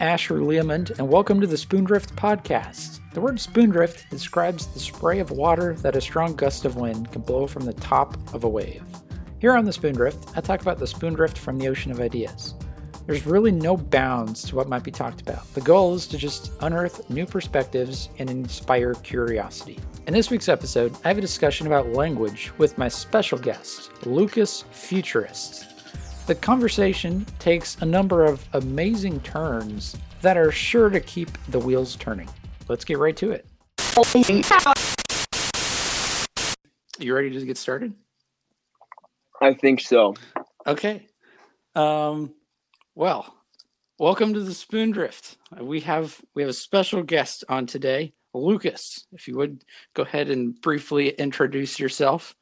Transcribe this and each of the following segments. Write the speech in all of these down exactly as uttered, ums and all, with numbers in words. I'm Asher Leomund, and welcome to the Spoondrift podcast. The word spoondrift describes the spray of water that a strong gust of wind can blow from the top of a wave. Here on the Spoondrift, I talk about the spoondrift from the ocean of ideas. There's really no bounds to what might be talked about. The goal is to just unearth new perspectives and inspire curiosity. In this week's episode, I have a discussion about language with my special guest, Lucas Futurist. The conversation takes a number of amazing turns that are sure to keep the wheels turning. Let's get right to it. You ready to get started? I think so. Okay. Um, well, welcome to the Spoondrift. We have we have a special guest on today, Lucas. If you would go ahead and briefly introduce yourself.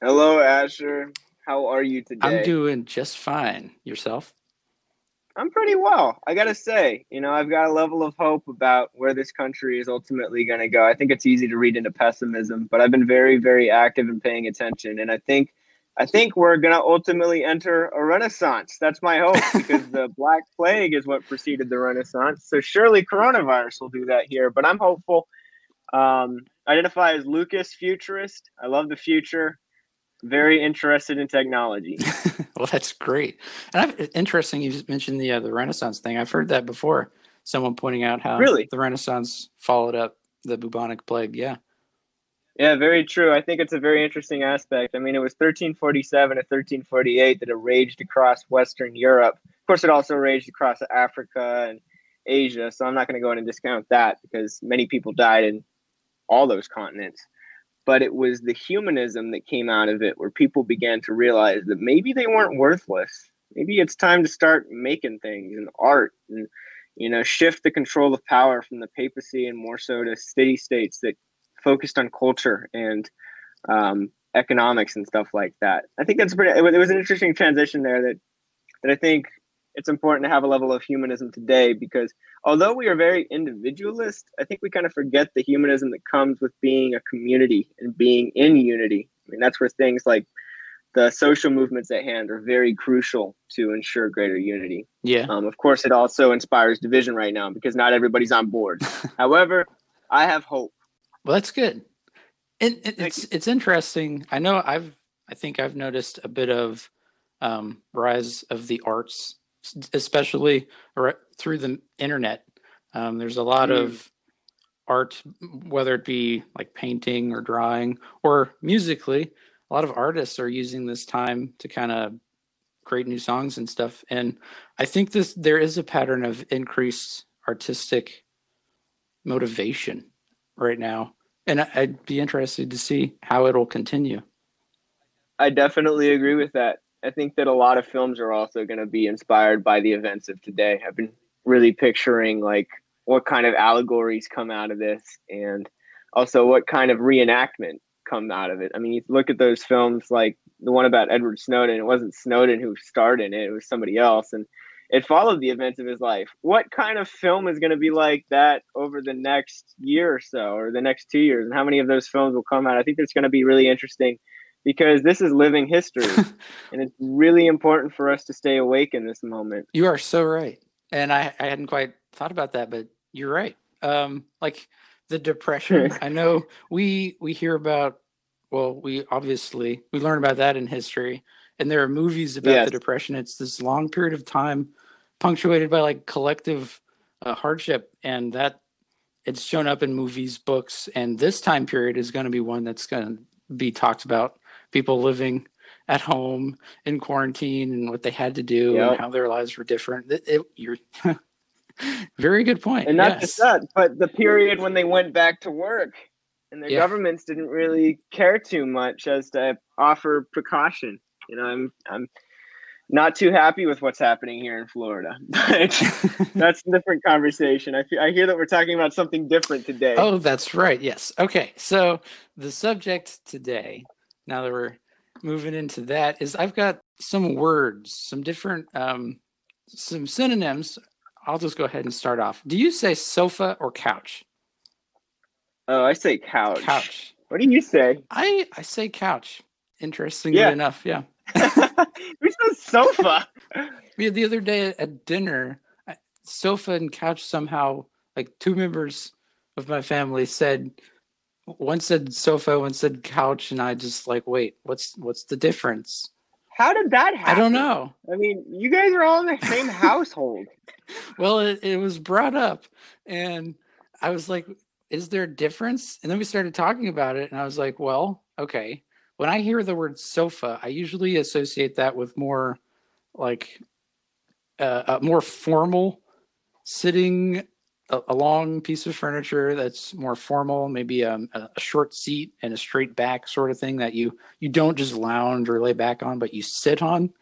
Hello, Asher. How are you today? I'm doing just fine. Yourself? I'm pretty well. I got to say, you know, I've got a level of hope about where this country is ultimately going to go. I think it's easy to read into pessimism, but I've been very, very active in paying attention. And I think I think we're going to ultimately enter a renaissance. That's my hope, because the Black Plague is what preceded the Renaissance. So surely coronavirus will do that here, but I'm hopeful. Um, identify as Lucas Futurist. I love the future. Very interested in technology. Well, that's great. And I've, interesting, you just mentioned the uh, the Renaissance thing. I've heard that before. Someone pointing out how really? the Renaissance followed up the bubonic plague. Yeah. Yeah, very true. I think it's a very interesting aspect. I mean, it was thirteen forty-seven to thirteen forty-eight that it raged across Western Europe. Of course, it also raged across Africa and Asia. So I'm not going to go in and discount that, because many people died in all those continents. But it was the humanism that came out of it, where people began to realize that maybe they weren't worthless. Maybe it's time to start making things and art, and, you know, shift the control of power from the papacy and more so to city states that focused on culture and um, economics and stuff like that. I think that's pretty, it was an interesting transition there that, that I think it's important to have a level of humanism today, because although we are very individualist, I think we kind of forget the humanism that comes with being a community and being in unity. I mean, that's where things like the social movements at hand are very crucial to ensure greater unity. Yeah. Um, of course, it also inspires division right now, because not everybody's on board. However, I have hope. Well, that's good. And it, it's, it's interesting. I know I've, I think I've noticed a bit of um, rise of the arts, especially through the internet. Um, there's a lot mm. of art, whether it be like painting or drawing or musically. A lot of artists are using this time to kind of create new songs and stuff. And I think this, there is a pattern of increased artistic motivation right now. And I'd be interested to see how it'll continue. I definitely agree with that. I think that a lot of films are also going to be inspired by the events of today. I've been really picturing like what kind of allegories come out of this, and also what kind of reenactment come out of it. I mean, you look at those films like the one about Edward Snowden. It wasn't Snowden who starred in it. It was somebody else. And it followed the events of his life. What kind of film is going to be like that over the next year or so, or the next two years? And how many of those films will come out? I think it's going to be really interesting, because this is living history, and it's really important for us to stay awake in this moment. You are so right. And I, I hadn't quite thought about that, but you're right. Um, like the Depression, I know we we hear about, well, we obviously, we learn about that in history, and there are movies about yes. the Depression. It's this long period of time punctuated by like collective uh, hardship, and that it's shown up in movies, books, and this time period is going to be one that's going to be talked about. People living at home in quarantine and what they had to do yep. and how their lives were different. It, it, you're very good point. And not yes. just that, but the period when they went back to work and their yeah. governments didn't really care too much as to offer precaution. You know, I'm I'm not too happy with what's happening here in Florida, but that's a different conversation. I, I hear that we're talking about something different today. Oh, that's right. Yes. Okay. So the subject today, now that we're moving into that, is I've got some words, some different, um, some synonyms. I'll just go ahead and start off. Do you say sofa or couch? Oh, I say couch. Couch. What do you say? I, I say couch. Interestingly yeah. enough, yeah. Who says sofa? The other day at dinner, sofa and couch somehow, like two members of my family said, one said sofa, one said couch, and I just like, wait, what's what's the difference? How did that happen? I don't know. I mean, you guys are all in the same household. Well, it, it was brought up, and I was like, is there a difference? And then we started talking about it, and I was like, well, okay. When I hear the word sofa, I usually associate that with more like uh, a more formal sitting, a, a long piece of furniture that's more formal, maybe um, a, a short seat and a straight back sort of thing that you, you don't just lounge or lay back on, but you sit on.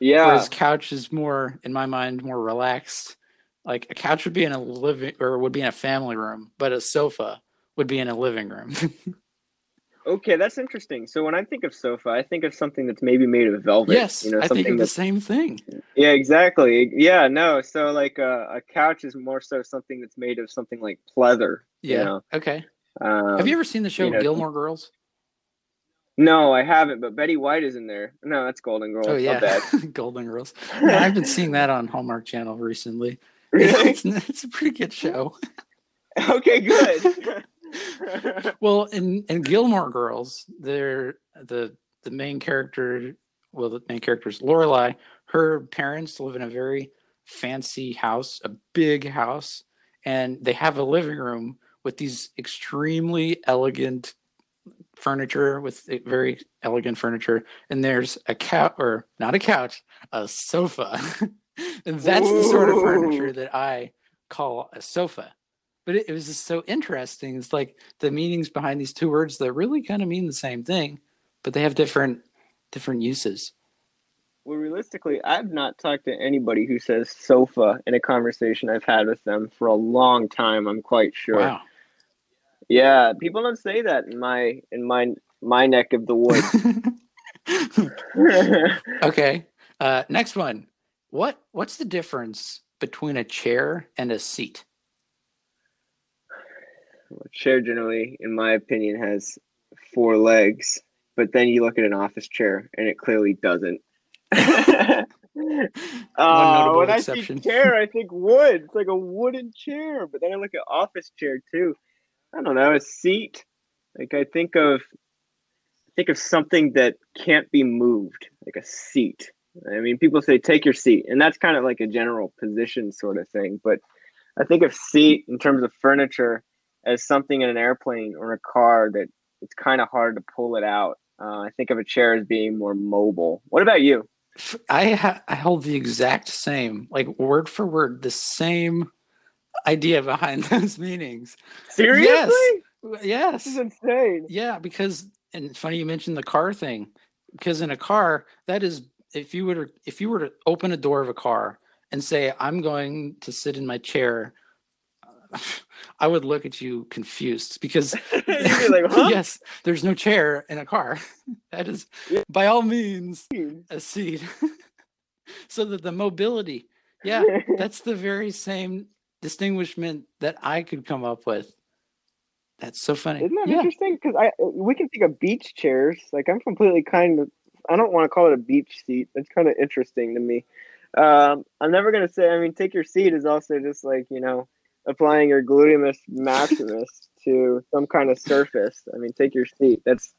Yeah. Whereas couch is more, in my mind, more relaxed. Like a couch would be in a living or would be in a family room, but a sofa would be in a living room. Okay, that's interesting. So when I think of sofa, I think of something that's maybe made of velvet. Yes, you know, something I think of the same thing. Yeah, exactly. Yeah, no. So like uh, a couch is more so something that's made of something like pleather. Yeah. You know? Okay. Um, Have you ever seen the show you know, Gilmore Girls? No, I haven't. But Betty White is in there. No, that's Golden Girls. Oh yeah, Golden Girls. No, I've been seeing that on Hallmark Channel recently. Really? It's, it's a pretty good show. Okay, good. Well, in, in Gilmore Girls, they're the the main character. Well, the main character is Lorelai. Her parents live in a very fancy house, a big house, and they have a living room with these extremely elegant furniture, with very elegant furniture. And there's a couch, or not a couch, a sofa. And that's Ooh. The sort of furniture that I call a sofa. But it, it was just so interesting. It's like the meanings behind these two words that really kind of mean the same thing, but they have different different uses. Well, realistically, I've not talked to anybody who says sofa in a conversation I've had with them for a long time, I'm quite sure. Wow. Yeah, people don't say that in my in my my neck of the woods. Okay. Uh, next one. What what's the difference between a chair and a seat? Well, a chair generally, in my opinion, has four legs, but then you look at an office chair and it clearly doesn't. uh, when exception. I see chair, I think wood. It's like a wooden chair, but then I look at office chair too. I don't know, a seat. Like I think of I think of something that can't be moved, like a seat. I mean, people say, take your seat. And that's kind of like a general position sort of thing. But I think of seat in terms of furniture as something in an airplane or a car that it's kind of hard to pull it out. Uh, I think of a chair as being more mobile. What about you? I, ha- I hold the exact same, like word for word, the same idea behind those meanings. Seriously? Yes. Yes. This is insane. Yeah, because, and it's funny you mentioned the car thing, because in a car, that is... If you were to, if you were to open a door of a car and say, I'm going to sit in my chair, I would look at you confused because you'd be like, huh? Yes, there's no chair in a car. That is, by all means, a seat. So that the mobility, yeah, that's the very same distinguishment that I could come up with. That's so funny. Isn't that yeah. interesting? Because I we can think of beach chairs. Like I'm completely kind of. I don't want to call it a beach seat. That's kind of interesting to me. Um, I'm never going to say, I mean, take your seat is also just like, you know, applying your gluteus maximus to some kind of surface. I mean, take your seat. That's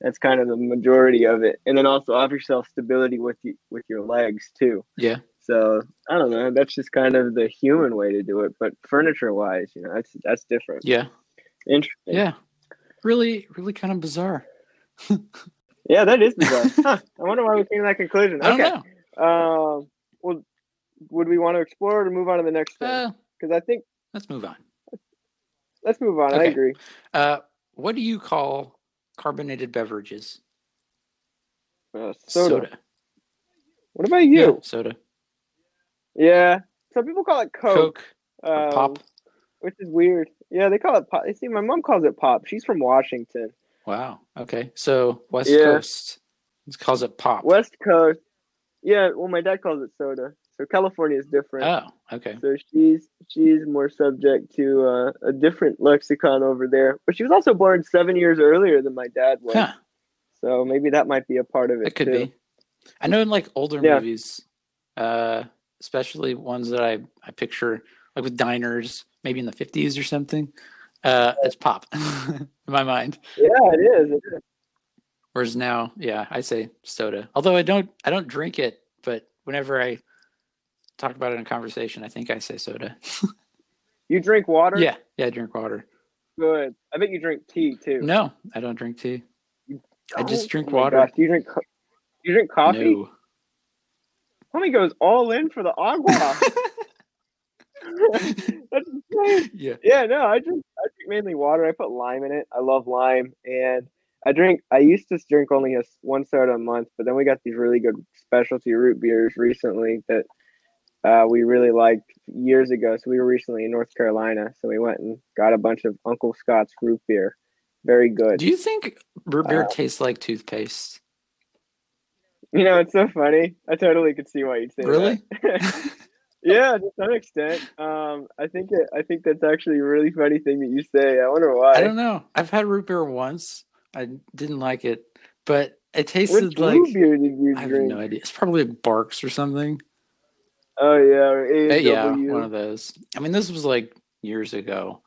that's kind of the majority of it. And then also offer yourself stability with you, with your legs too. Yeah. So I don't know. That's just kind of the human way to do it. But furniture wise, you know, that's, that's different. Yeah. Interesting. Yeah. Really, really kind of bizarre. Yeah, that is bizarre. Huh. I wonder why we came to that conclusion. Okay. I don't know. Uh, well, would we want to explore or move on to the next thing? Because uh, I think let's move on. Let's move on. Okay. I agree. Uh, what do you call carbonated beverages? Uh, soda. soda. What about you? Yeah, soda. Yeah. Some people call it Coke. Coke. Um, pop. Which is weird. Yeah, they call it pop. See, my mom calls it pop. She's from Washington. Wow. Okay. So West yeah. Coast calls it pop. West Coast. Yeah. Well, my dad calls it soda. So California is different. Oh, okay. So she's she's more subject to uh, a different lexicon over there. But she was also born seven years earlier than my dad was. Huh. So maybe that might be a part of it. It could too. be. I know in like older yeah. movies, uh, especially ones that I, I picture like with diners, maybe in the fifties or something. Uh, it's pop in my mind. Yeah, it is. It is. Whereas now, yeah, I say soda. Although I don't, I don't drink it, but whenever I talk about it in conversation, I think I say soda. You drink water? Yeah, yeah, I drink water. Good. I bet you drink tea too. No, I don't drink tea. I just drink oh water. Gosh. Do you drink? Do you drink coffee? No. Tommy goes all in for the agua. That's insane. Yeah. Yeah. No, I drink. I drink mainly water. I put lime in it. I love lime, and I drink. I used to drink only a, one soda a month, but then we got these really good specialty root beers recently that uh, we really liked years ago. So we were recently in North Carolina, so we went and got a bunch of Uncle Scott's root beer. Very good. Do you think root beer uh, tastes like toothpaste? You know, it's so funny. I totally could see why you'd say really? that. Really? Yeah, to some extent. Um, I think it, I think that's actually a really funny thing that you say. I wonder why. I don't know. I've had root beer once. I didn't like it, but it tasted Which like. What root beer did you drink? I have no idea. It's probably Barks or something. Oh yeah, yeah, one of those. I mean, this was like years ago,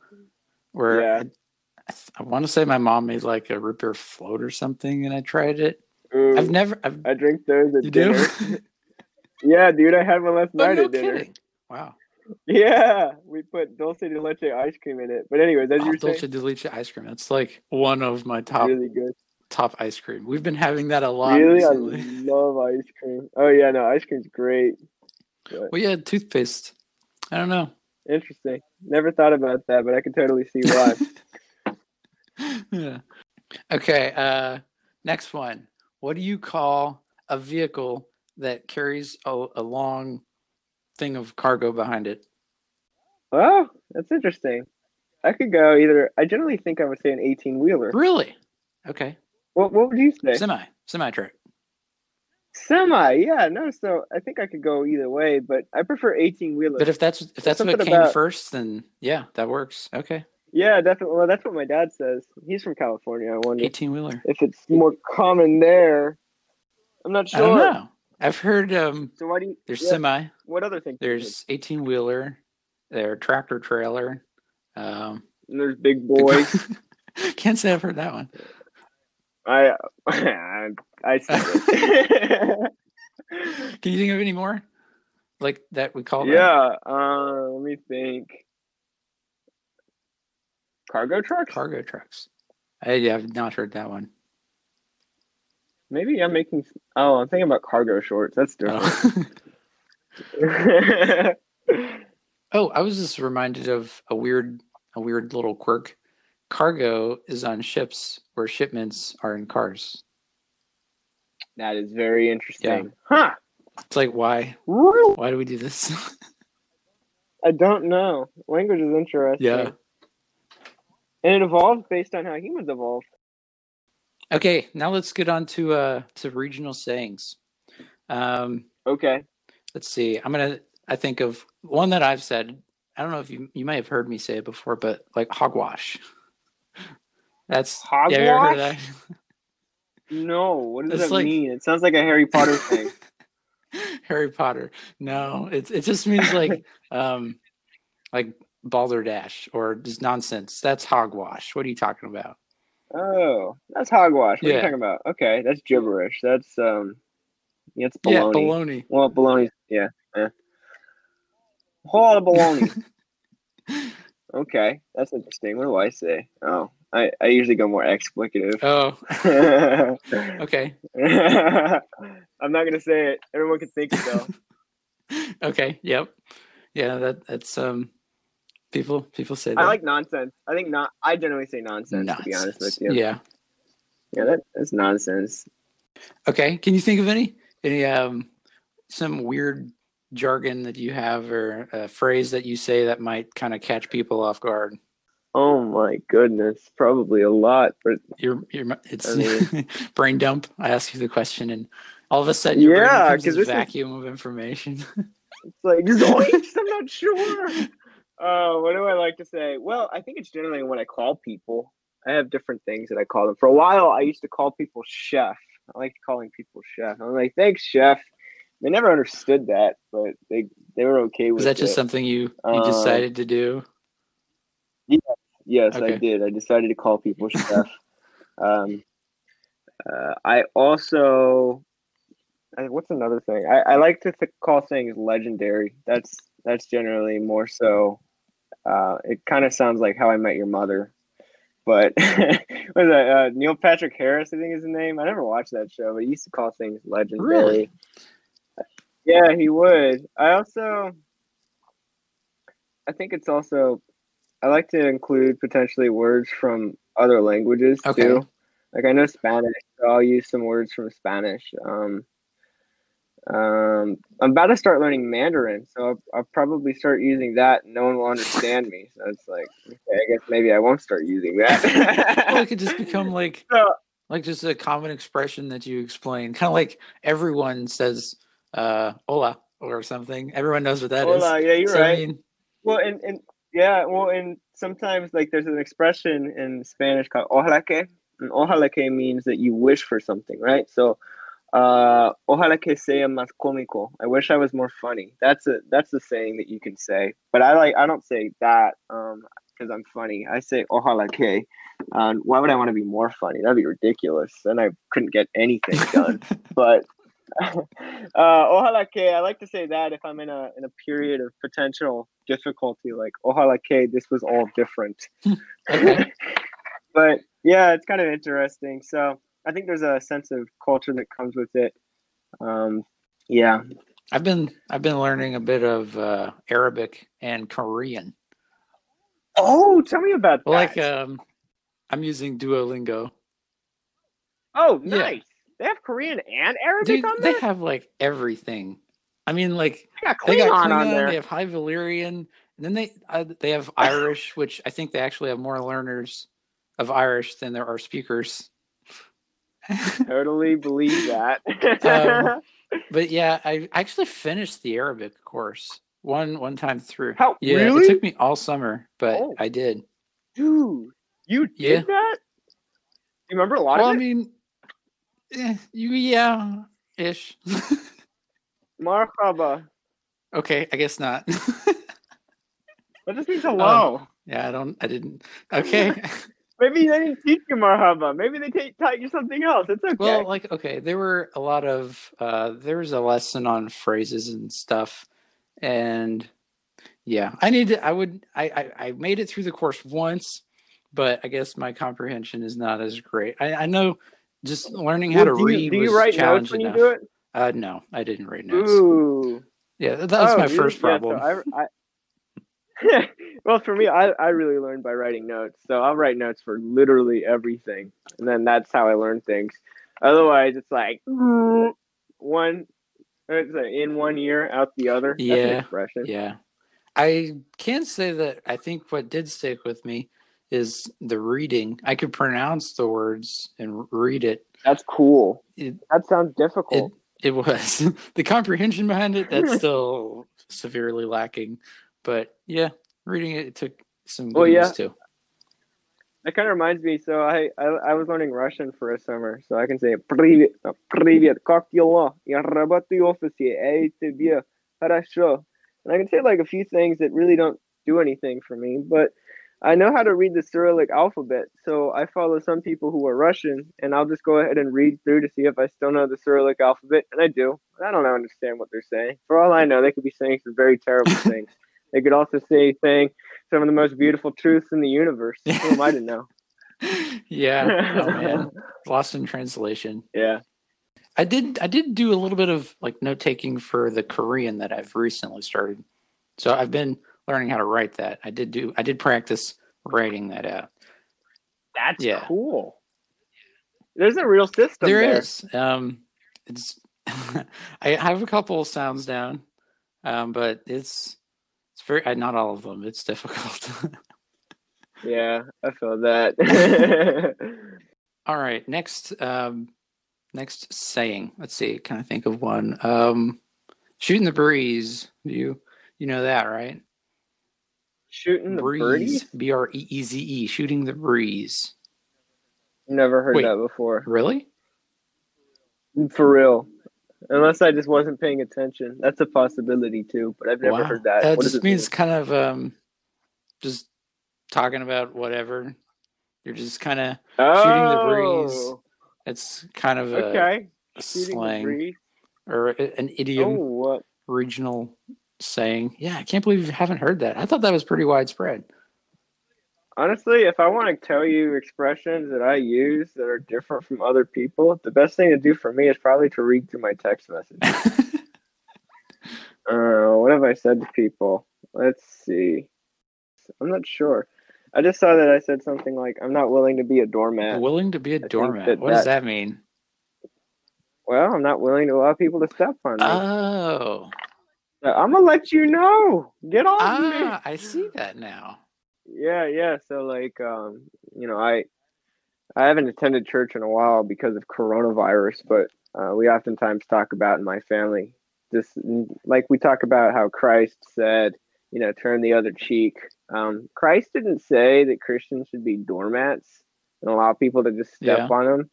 where. Yeah. I, I, th- I want to say my mom made like a root beer float or something, and I tried it. Ooh, I've never. I've, I drink those at you dinner. Do? Yeah, dude, I had one last night oh, no at dinner. Kidding. Wow. Yeah, we put dulce de leche ice cream in it. But anyways, as oh, you were dulce saying, de leche ice cream. That's like one of my top really good. top ice cream. We've been having that a lot. Really, recently. I love ice cream. Oh yeah, no, ice cream's great. But... Well, yeah, toothpaste. I don't know. Interesting. Never thought about that, but I can totally see why. Yeah. Okay, uh, next one. What do you call a vehicle that carries a, a long thing of cargo behind it? Oh, that's interesting. I could go either. I generally think I would say an eighteen-wheeler. Really? Okay. What What would you say? Semi. Semi-truck. Semi, yeah. No, so I think I could go either way, but I prefer eighteen-wheeler. But if that's if that's what came about... first, then yeah, that works. Okay. Yeah, definitely. Well, that's what my dad says. He's from California. I wonder eighteen-wheeler. If it's more common there. I'm not sure. I don't know. I've heard um, so why do you, there's yeah. semi. What other things? There's eighteen-wheeler. There tractor-trailer. Um, and there's big boy. Big... Can't say I've heard that one. I I, I said it. Can you think of any more? Like that we call yeah, that? Yeah. Uh, let me think. Cargo trucks? Cargo trucks. I have not heard that one. Maybe I'm making... Oh, I'm thinking about cargo shorts. That's different. Oh, oh I was just reminded of a weird a weird little quirk. Cargo is on ships where shipments are in cars. That is very interesting. Yeah. Huh. It's like, why? Really? Why do we do this? I don't know. Language is interesting. Yeah. And it evolved based on how humans evolved. Okay, now let's get on to uh to regional sayings. Um, okay. Let's see. I'm gonna. I think of one that I've said. I don't know if you you may have heard me say it before, but like hogwash. That's hogwash. Yeah, I heard that. No, what does it's that like, mean? It sounds like a Harry Potter thing. Harry Potter. No, it it just means like um like. balderdash or just nonsense. That's hogwash. What are you talking about? Oh, that's hogwash. What yeah. are you talking about? Okay, that's gibberish. That's um, yeah, it's baloney. Yeah, baloney. Well, baloney. Yeah, eh. A whole lot of baloney. Okay, that's interesting. What do I say? Oh, I I usually go more explicative. Oh, okay. I'm not gonna say it. Everyone can think it though. Okay. Yep. Yeah. That that's um. People people say that. I like nonsense. I think not. I generally say nonsense, nonsense. to be honest with you. Yeah. Yeah, that, that's nonsense. Okay. Can you think of any? Any um, some weird jargon that you have or a phrase that you say that might kind of catch people off guard? Oh, my goodness. Probably a lot. But you're, you're, it's I mean, brain dump. I ask you the question, and all of a sudden your yeah, brain becomes this vacuum is, of information. It's like, zoinks, I'm not sure. Oh, what do I like to say? Well, I think it's generally what I call people. I have different things that I call them. For a while, I used to call people chef. I like calling people chef. I'm like, thanks, chef. They never understood that, but they they were okay with it. Was that just it. something you, you decided um, to do? Yeah, yes, okay. I did. I decided to call people stuff. um, uh, I also, I, what's another thing? I, I like to th- call things legendary. That's that's generally more so. Uh, it kind of sounds like How I Met Your Mother. But what is that? Uh, Neil Patrick Harris, I think is the name. I never watched that show, but he used to call things legendary. Really? Yeah, he would. I also, I think it's also, I like to include potentially words from other languages okay. too. Like I know Spanish, so I'll use some words from Spanish. Um, um, I'm about to start learning Mandarin, so I'll, I'll probably start using that. And no one will understand me, so it's like, okay, I guess maybe I won't start using that. Well, it could just become like, so, like just a common expression that you explain, kind of like everyone says uh, "hola" or something. Everyone knows what that hola, is. Hola, yeah, you're so, right. I mean, well, and and yeah, well, and sometimes like there's an expression in Spanish called "ojalá que," and "ojalá que" means that you wish for something, right? So. Uh, ojalá que sea más cómico. I wish I was more funny. That's a that's the saying that you can say. But I like I don't say that um because I'm funny. I say ojalá que. Um, why would I want to be more funny? That'd be ridiculous. Then I couldn't get anything done. But uh, ojalá que. I like to say that if I'm in a in a period of potential difficulty, like ojalá que this was all different. But yeah, it's kind of interesting. So. I think there's a sense of culture that comes with it. Um, yeah, I've been I've been learning a bit of uh, Arabic and Korean. Oh, tell me about that. Like um, I'm using Duolingo. Oh, nice! Yeah. They have Korean and Arabic Dude, on there. They have like everything. I mean, like they got Klingon, they got Klingon on there. They have High Valyrian, and then they uh, they have Irish, which I think they actually have more learners of Irish than there are speakers. Totally believe that. um, but yeah, I actually finished the Arabic course one one time through. How yeah, really? It took me all summer, but oh. I did. Dude, you did yeah. that? You remember a lot well, of it? I mean, eh, you yeah, ish. Marhaba. Okay, I guess not. That just means hello. Um, yeah, I don't. I didn't. Okay. Maybe they didn't teach you marhaba. Maybe they t- taught you something else. It's okay. Well, like, okay, there were a lot of, uh, there was a lesson on phrases and stuff. And yeah, I need to, I would, I, I, I made it through the course once, but I guess my comprehension is not as great. I, I know just learning how well, to do read you, do was you write challenging when you enough. Do it? Uh, no, I didn't write notes. Ooh. Yeah, that was oh, my you, first problem. Yeah, so I, I, well, for me, I, I really learned by writing notes. So I'll write notes for literally everything. And then that's how I learn things. Otherwise, it's like one it's like in one ear, out the other. Yeah. That's an expression. Yeah. I can say that I think what did stick with me is the reading. I could pronounce the words and read it. That's cool. It, that sounds difficult. It, it was. The comprehension behind it, that's still severely lacking. But yeah, reading it, it took some good oh, yeah. too. That kind of reminds me. So I, I I was learning Russian for a summer, so I can say "Привет, привет, как дела? Я работаю в офисе, а тебе хорошо?" And I can say like a few things that really don't do anything for me, but I know how to read the Cyrillic alphabet. So I follow some people who are Russian, and I'll just go ahead and read through to see if I still know the Cyrillic alphabet, and I do. I don't understand what they're saying. For all I know, they could be saying some very terrible things. They could also say saying some of the most beautiful truths in the universe. Who am I to know? Yeah. Oh, man. Lost in translation. Yeah. I did I did do a little bit of like note taking for the Korean that I've recently started. So I've been learning how to write that. I did do I did practice writing that out. That's yeah. cool. There's a real system there. There is. Um, it's I have a couple of sounds down. Um, but it's It's very, not all of them. It's difficult. Yeah, I feel that. All right, next, um, next saying. Let's see. Can I think of one? Um, shooting the breeze. You, you know that, right? Shooting the breeze. Breeze. B r e e z e. Shooting the breeze. Never heard Wait, that before. Really? For real. Unless I just wasn't paying attention. That's a possibility too, but I've never wow. heard that. That what just means mean? Kind of um, just talking about whatever. You're just kind of oh. shooting the breeze. It's kind of a, okay. a slang or an idiom, oh, regional saying. Yeah, I can't believe you haven't heard that. I thought that was pretty widespread. Honestly, if I want to tell you expressions that I use that are different from other people, the best thing to do for me is probably to read through my text messages. uh, what have I said to people? Let's see. I'm not sure. I just saw that I said something like, I'm not willing to be a doormat. Willing to be a I doormat? That what that, does that mean? Well, I'm not willing to allow people to step on me. Oh. So I'm going to let you know. Get off ah, me. I see that now. Yeah, yeah. So, like, um, you know, I I haven't attended church in a while because of coronavirus, but uh, we oftentimes talk about in my family, this, like we talk about how Christ said, you know, turn the other cheek. Um, Christ didn't say that Christians should be doormats and allow people to just step yeah. on them,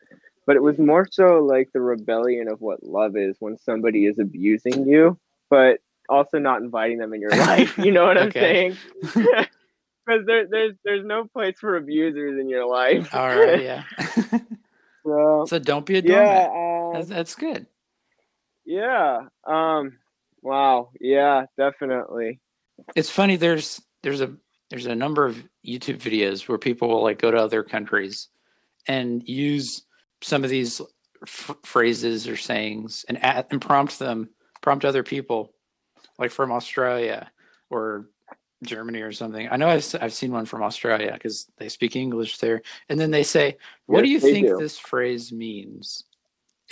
but it was more so like the rebellion of what love is when somebody is abusing you, but also not inviting them in your life. You know what I'm saying? Because there, there's there's no place for abusers in your life. All right, yeah. so, so don't be a doormat. Yeah, um, that's, that's good. Yeah. Um. Wow. Yeah. Definitely. It's funny. There's there's a there's a number of YouTube videos where people will like go to other countries and use some of these f- phrases or sayings and at, and prompt them prompt other people, like from Australia or Germany or something. I know I've, I've seen one from Australia because they speak English there, and then they say, what yes, do you think do. this phrase means?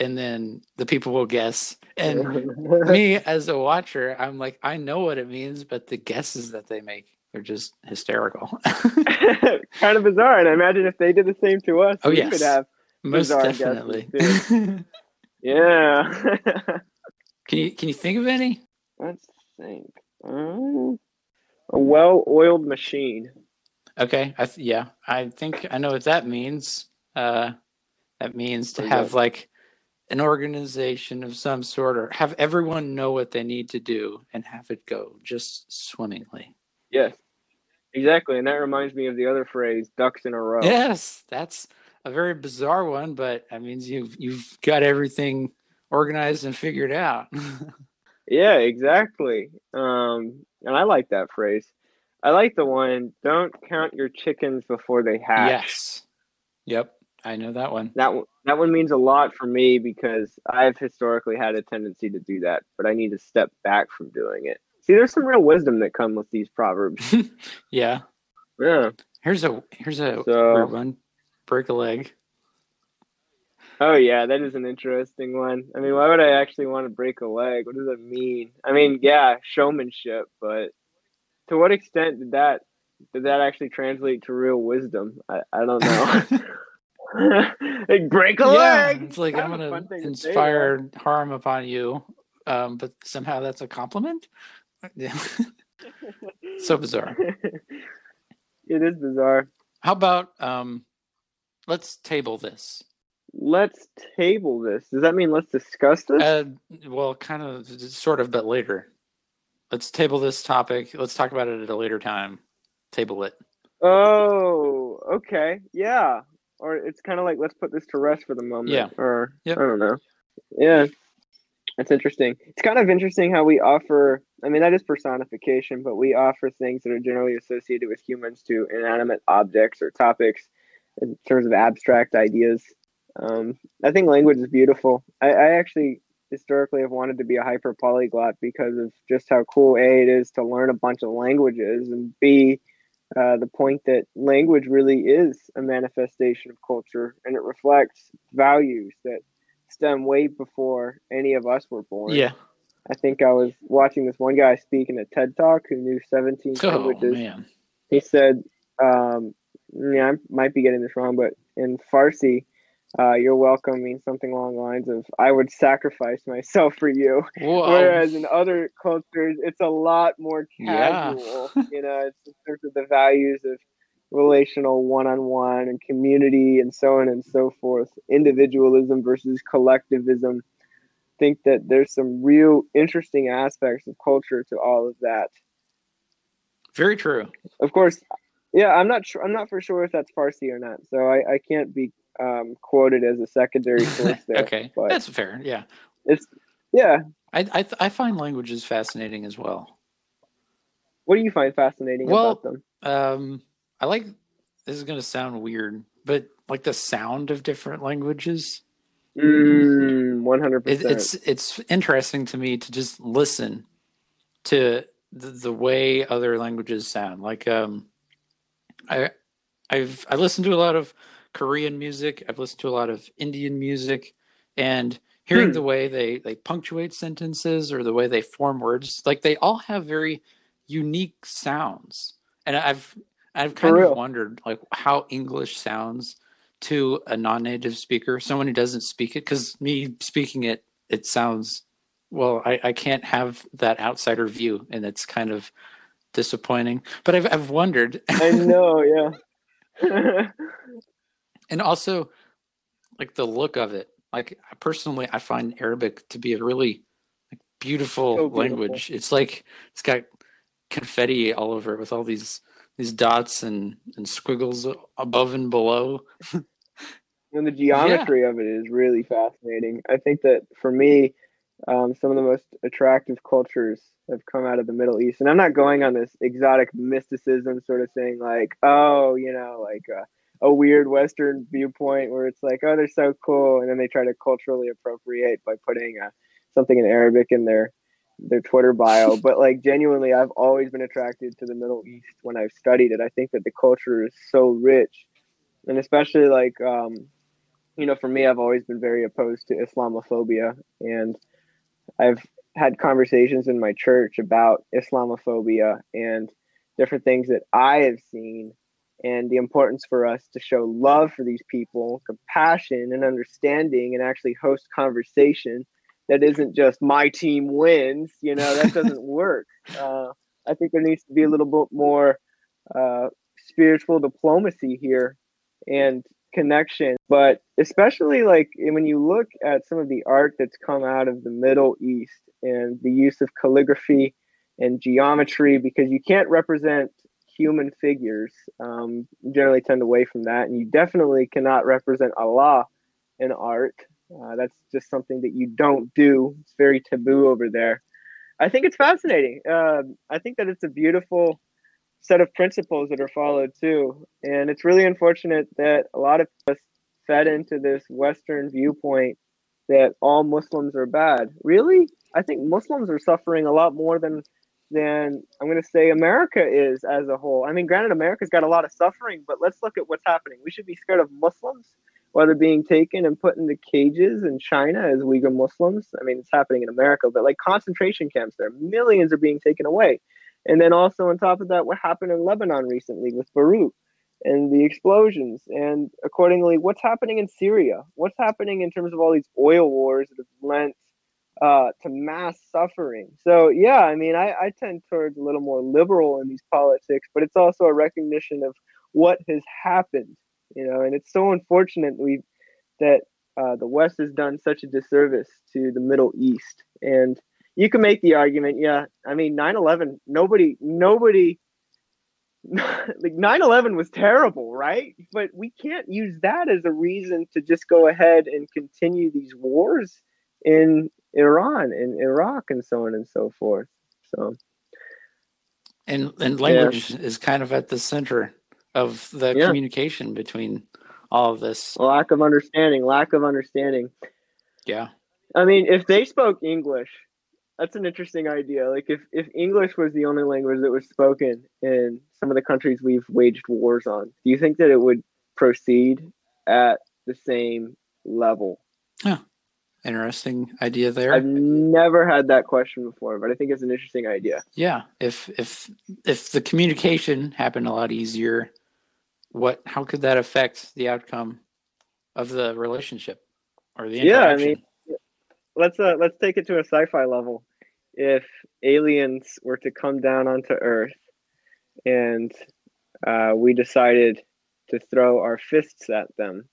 And then the people will guess, and me as a watcher, I'm like, I know what it means, but the guesses that they make are just hysterical. Kind of bizarre. And I imagine if they did the same to us, oh we yes could have most definitely too. Yeah. can you can you think of any? Let's think. um A well-oiled machine. Okay. I th- yeah. I think I know what that means. Uh, that means to have like an organization of some sort, or have everyone know what they need to do and have it go just swimmingly. Yes, exactly. And that reminds me of the other phrase, ducks in a row. Yes. That's a very bizarre one, but that means you've, you've got everything organized and figured out. Yeah, exactly. Um, and I like that phrase. I like the one, don't count your chickens before they hatch. Yes. Yep. I know that one. That one, that one means a lot for me because I've historically had a tendency to do that, but I need to step back from doing it. See, there's some real wisdom that comes with these proverbs. Yeah. Yeah. Here's a here's a so, weird one. Break a leg. Oh, yeah, that is an interesting one. I mean, why would I actually want to break a leg? What does that mean? I mean, yeah, showmanship, but to what extent did that did that actually translate to real wisdom? I, I don't know. Like, break a yeah, leg! It's like, I'm going to inspire say, harm upon you, um, but somehow that's a compliment? So bizarre. It is bizarre. How about, um, let's table this. Let's table this. Does that mean let's discuss this? Uh, well, kind of, sort of, but later. Let's table this topic. Let's talk about it at a later time. Table it. Oh, okay. Yeah. Or it's kind of like, let's put this to rest for the moment. Yeah. Or, yep. I don't know. Yeah. That's interesting. It's kind of interesting how we offer, I mean, that is personification, but we offer things that are generally associated with humans to inanimate objects or topics in terms of abstract ideas. Um, I think language is beautiful. I, I actually historically have wanted to be a hyper polyglot because of just how cool A, it is to learn a bunch of languages, and B, uh, the point that language really is a manifestation of culture, and it reflects values that stem way before any of us were born. Yeah. I think I was watching this one guy speak in a TED Talk who knew seventeen oh, languages. Man. He said, um, yeah, I might be getting this wrong, but in Farsi, Uh, you're welcome means something along the lines of, I would sacrifice myself for you. Whoa. Whereas in other cultures, it's a lot more casual. Yeah. You know, it's in terms of the values of relational one-on-one and community and so on and so forth, individualism versus collectivism. think that there's some real interesting aspects of culture to all of that. Very true. Of course. Yeah, I'm not sure. I'm not for sure if that's Farsi or not. So I, I can't be um, quoted as a secondary source there. Okay, but that's fair. Yeah, it's yeah. I I, th- I find languages fascinating as well. What do you find fascinating well, about them? Um, I like. This is going to sound weird, but like the sound of different languages. Mm, one hundred percent. It, it's it's interesting to me to just listen to the, the way other languages sound. Like um. I, I've I listened to a lot of Korean music. I've listened to a lot of Indian music, and hearing hmm. the way they, they punctuate sentences or the way they form words, like they all have very unique sounds. And I've I've kind of wondered like how English sounds to a non-native speaker, someone who doesn't speak it. Because me speaking it, it sounds well. I, I can't have that outsider view, and it's kind of disappointing, but I've I've wondered. I know, yeah. And also, like the look of it. Like personally, I find Arabic to be a really like, beautiful, so beautiful language. It's like it's got confetti all over it with all these these dots and and squiggles above and below. And the geometry yeah. of it is really fascinating. I think that for me, Um, some of the most attractive cultures have come out of the Middle East. And I'm not going on this exotic mysticism sort of thing like, oh, you know, like a, a weird Western viewpoint where it's like, oh, they're so cool. And then they try to culturally appropriate by putting uh, something in Arabic in their their Twitter bio. But like genuinely, I've always been attracted to the Middle East when I've studied it. I think that the culture is so rich. And especially like, um, you know, for me, I've always been very opposed to Islamophobia, and I've had conversations in my church about Islamophobia and different things that I have seen, and the importance for us to show love for these people, compassion and understanding, and actually host conversation that isn't just my team wins, you know, that doesn't work. Uh, I think there needs to be a little bit more uh, spiritual diplomacy here and connection, but especially like when you look at some of the art that's come out of the Middle East and the use of calligraphy and geometry, because you can't represent human figures, um, you generally tend away from that, and you definitely cannot represent Allah in art. Uh, that's just something that you don't do. It's very taboo over there. I think it's fascinating. Uh, I think that it's a beautiful set of principles that are followed too. And it's really unfortunate that a lot of us fed into this Western viewpoint that all Muslims are bad. Really? I think Muslims are suffering a lot more than, than I'm going to say America is as a whole. I mean, granted, America's got a lot of suffering, but let's look at what's happening. We should be scared of Muslims while they're being taken and put into cages in China as Uyghur Muslims. I mean, it's happening in America, but like concentration camps there, millions are being taken away. And then also on top of that, what happened in Lebanon recently with Beirut and the explosions, and accordingly, what's happening in Syria? What's happening in terms of all these oil wars that have lent uh, to mass suffering? So yeah, I mean, I, I tend towards a little more liberal in these politics, but it's also a recognition of what has happened, you know, and it's so unfortunate we've, that uh, the West has done such a disservice to the Middle East. And you can make the argument, yeah. I mean, nine eleven, nobody, nobody, like nine eleven was terrible, right? But we can't use that as a reason to just go ahead and continue these wars in Iran and Iraq and so on and so forth. So, and and language yeah. is kind of at the center of the yeah. communication between all of this. Lack of understanding, lack of understanding. Yeah. I mean, if they spoke English, that's an interesting idea. Like if, if English was the only language that was spoken in some of the countries we've waged wars on, do you think that it would proceed at the same level? Yeah. Huh. Interesting idea there. I've never had that question before, but I think it's an interesting idea. Yeah. If, if, if the communication happened a lot easier, what, how could that affect the outcome of the relationship or the interaction? Yeah, I mean, Let's uh, let's take it to a sci-fi level. If aliens were to come down onto Earth, and uh, we decided to throw our fists at them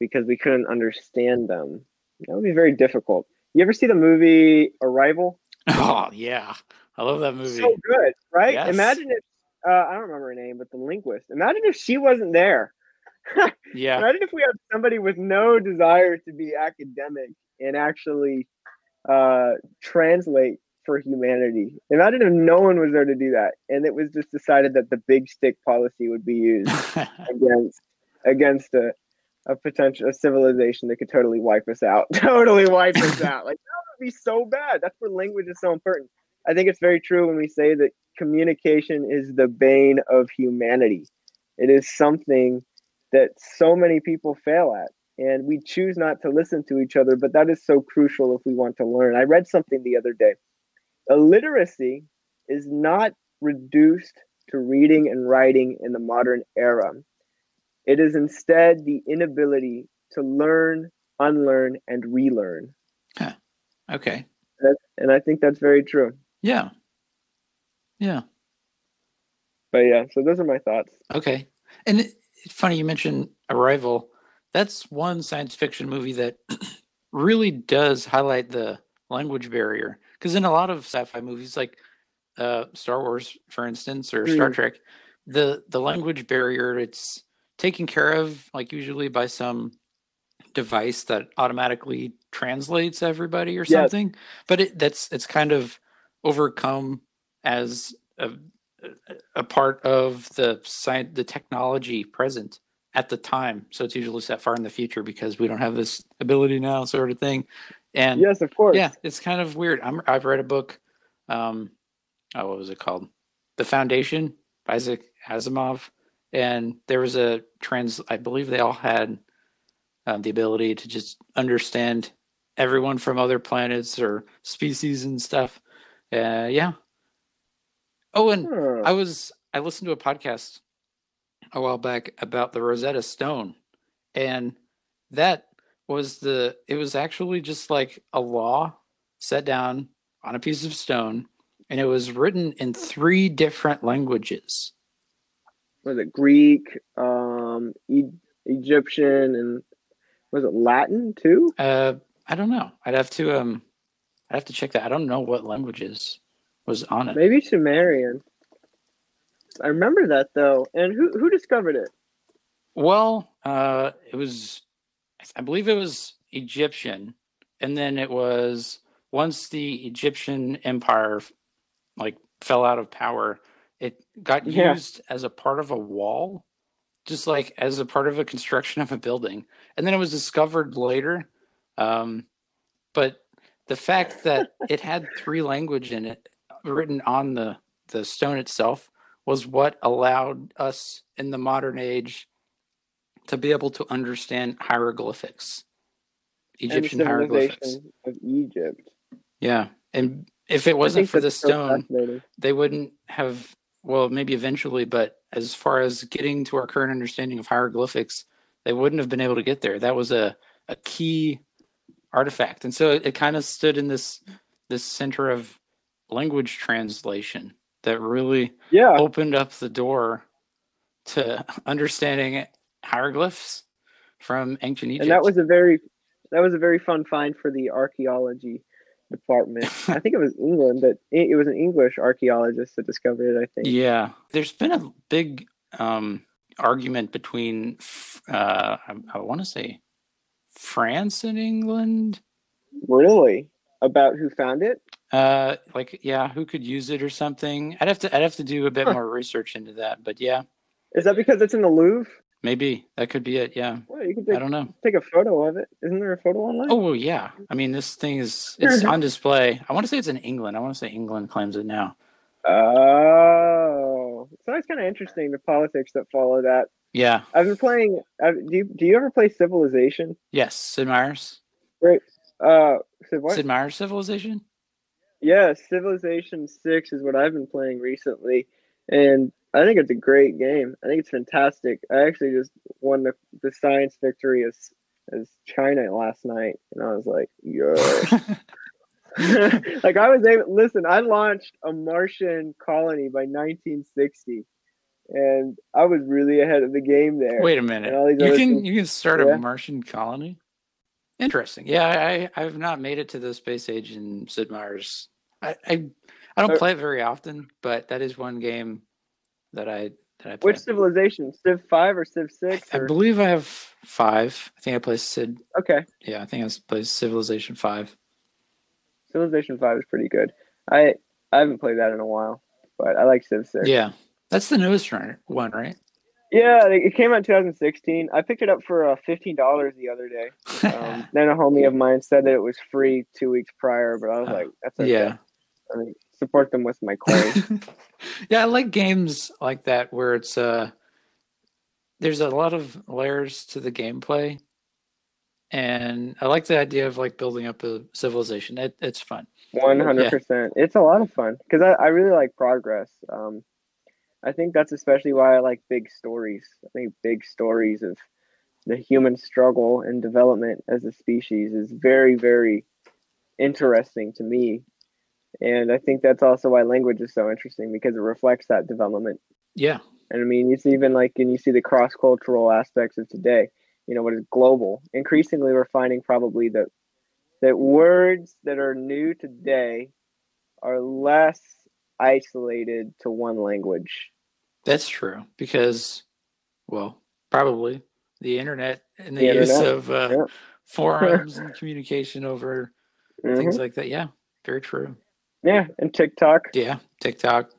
because we couldn't understand them, that would be very difficult. You ever see the movie Arrival? Oh, yeah. I love that movie. So good, right? Yes. Imagine if, uh, I don't remember her name, but the linguist. Imagine if she wasn't there. Yeah. Imagine if we had somebody with no desire to be academic and actually uh, translate for humanity. Imagine if no one was there to do that. And it was just decided that the big stick policy would be used against against a, a potential a civilization that could totally wipe us out. Totally wipe us out. Like, that would be so bad. That's where language is so important. I think it's very true when we say that communication is the bane of humanity. It is something that so many people fail at, and we choose not to listen to each other, but that is so crucial if we want to learn. I read something the other day. Illiteracy is not reduced to reading and writing in the modern era. It is instead the inability to learn, unlearn, and relearn. Huh. Okay. And I think that's very true. Yeah. Yeah. But yeah, so those are my thoughts. Okay. And it, it's funny you mentioned Arrival. That's one science fiction movie that really does highlight the language barrier. Because in a lot of sci-fi movies, like uh, Star Wars, for instance, or mm. Star Trek, the, the language barrier, it's taken care of, like usually by some device that automatically translates everybody or something. Yes. But it, that's it's kind of overcome as a, a part of the science, the technology present at the time. So it's usually set far in the future because we don't have this ability now, sort of thing. And yes, of course. Yeah, it's kind of weird. I'm, I've read a book. Um, oh, what was it called? The Foundation, by Isaac Asimov. And there was a trans. I believe they all had um, the ability to just understand everyone from other planets or species and stuff. Uh, yeah. Oh, and sure. I was. I listened to a podcast a while back about the Rosetta Stone, and that was the. It was actually just like a law set down on a piece of stone, and it was written in three different languages. Was it Greek, um, e- Egyptian, and was it Latin too? Uh, I don't know. I'd have to um, I'd have to check that. I don't know what languages was on it. Maybe Sumerian. I remember that though. And who who discovered it? Well, uh, it was, I believe it was Egyptian, and then it was once the Egyptian Empire like fell out of power. It got used yeah. as a part of a wall, just like as a part of a construction of a building. And then it was discovered later. Um, but the fact that it had three languages in it written on the, the stone itself was what allowed us in the modern age to be able to understand hieroglyphics, Egyptian and hieroglyphics. Of Egypt. Yeah. And if it wasn't for the stone, so they wouldn't have... Well, maybe eventually, but as far as getting to our current understanding of hieroglyphics, they wouldn't have been able to get there. That was a, a key artifact. And so it, it kind of stood in this this center of language translation that really yeah. opened up the door to understanding hieroglyphs from ancient Egypt. And that was a very that was a very fun find for the archaeology department. I think it was England, but it was an English archaeologist that discovered it, I think. Yeah. There's been a big um, argument between, uh, I, I want to say, France and England. Really? About who found it? Uh, like, yeah, who could use it or something. I'd have to, I'd have to do a bit huh. more research into that, but yeah. Is that because it's in the Louvre? Maybe. That could be it, yeah. Well, you can take, I don't know. Take a photo of it. Isn't there a photo online? Oh, well, yeah. I mean, this thing is it's on display. I want to say it's in England. I want to say England claims it now. Oh. It's always kind of interesting, the politics that follow that. Yeah. I've been playing... I've, do, you, do you ever play Civilization? Yes, Sid Meier's. Right. Uh, Sid what? Sid Meier's Civilization? Yeah, Civilization six is what I've been playing recently. And... I think it's a great game. I think it's fantastic. I actually just won the, the science victory as as China last night, and I was like, yeah. Like I was able. Listen, I launched a Martian colony by nineteen sixty, and I was really ahead of the game there. Wait a minute. You can things. you can start yeah. a Martian colony? Interesting. Yeah, I, I've not made it to the space age in Sid Meier's. I, I I don't play it very often, but that is one game that I that I play. Which civilization? Civ five or Civ six? I, I believe I have five. I think I play Sid. Okay. Yeah, I think I play Civilization five. Civilization five is pretty good. I I haven't played that in a while, but I like Civ six. Yeah, that's the newest one, right? Yeah, it came out in two thousand sixteen. I picked it up for uh, fifteen dollars the other day. Um, then a homie of mine said that it was free two weeks prior, but I was uh, like, that's okay. Yeah. I mean, support them with my coin. Yeah, I like games like that where it's uh, there's a lot of layers to the gameplay. And I like the idea of like building up a civilization. It, it's fun. one hundred percent. Yeah. It's a lot of fun because I, I really like progress. Um, I think that's especially why I like big stories. I think big stories of the human struggle and development as a species is very, very interesting to me. And I think that's also why language is so interesting, because it reflects that development. Yeah. And I mean, it's even like, and you see the cross-cultural aspects of today, you know, what is global. Increasingly, we're finding probably that that words that are new today are less isolated to one language. That's true, because, well, probably the internet and the, the use internet. of uh, yeah. forums and communication over mm-hmm. things like that. Yeah, very true. Yeah, and TikTok. Yeah, TikTok,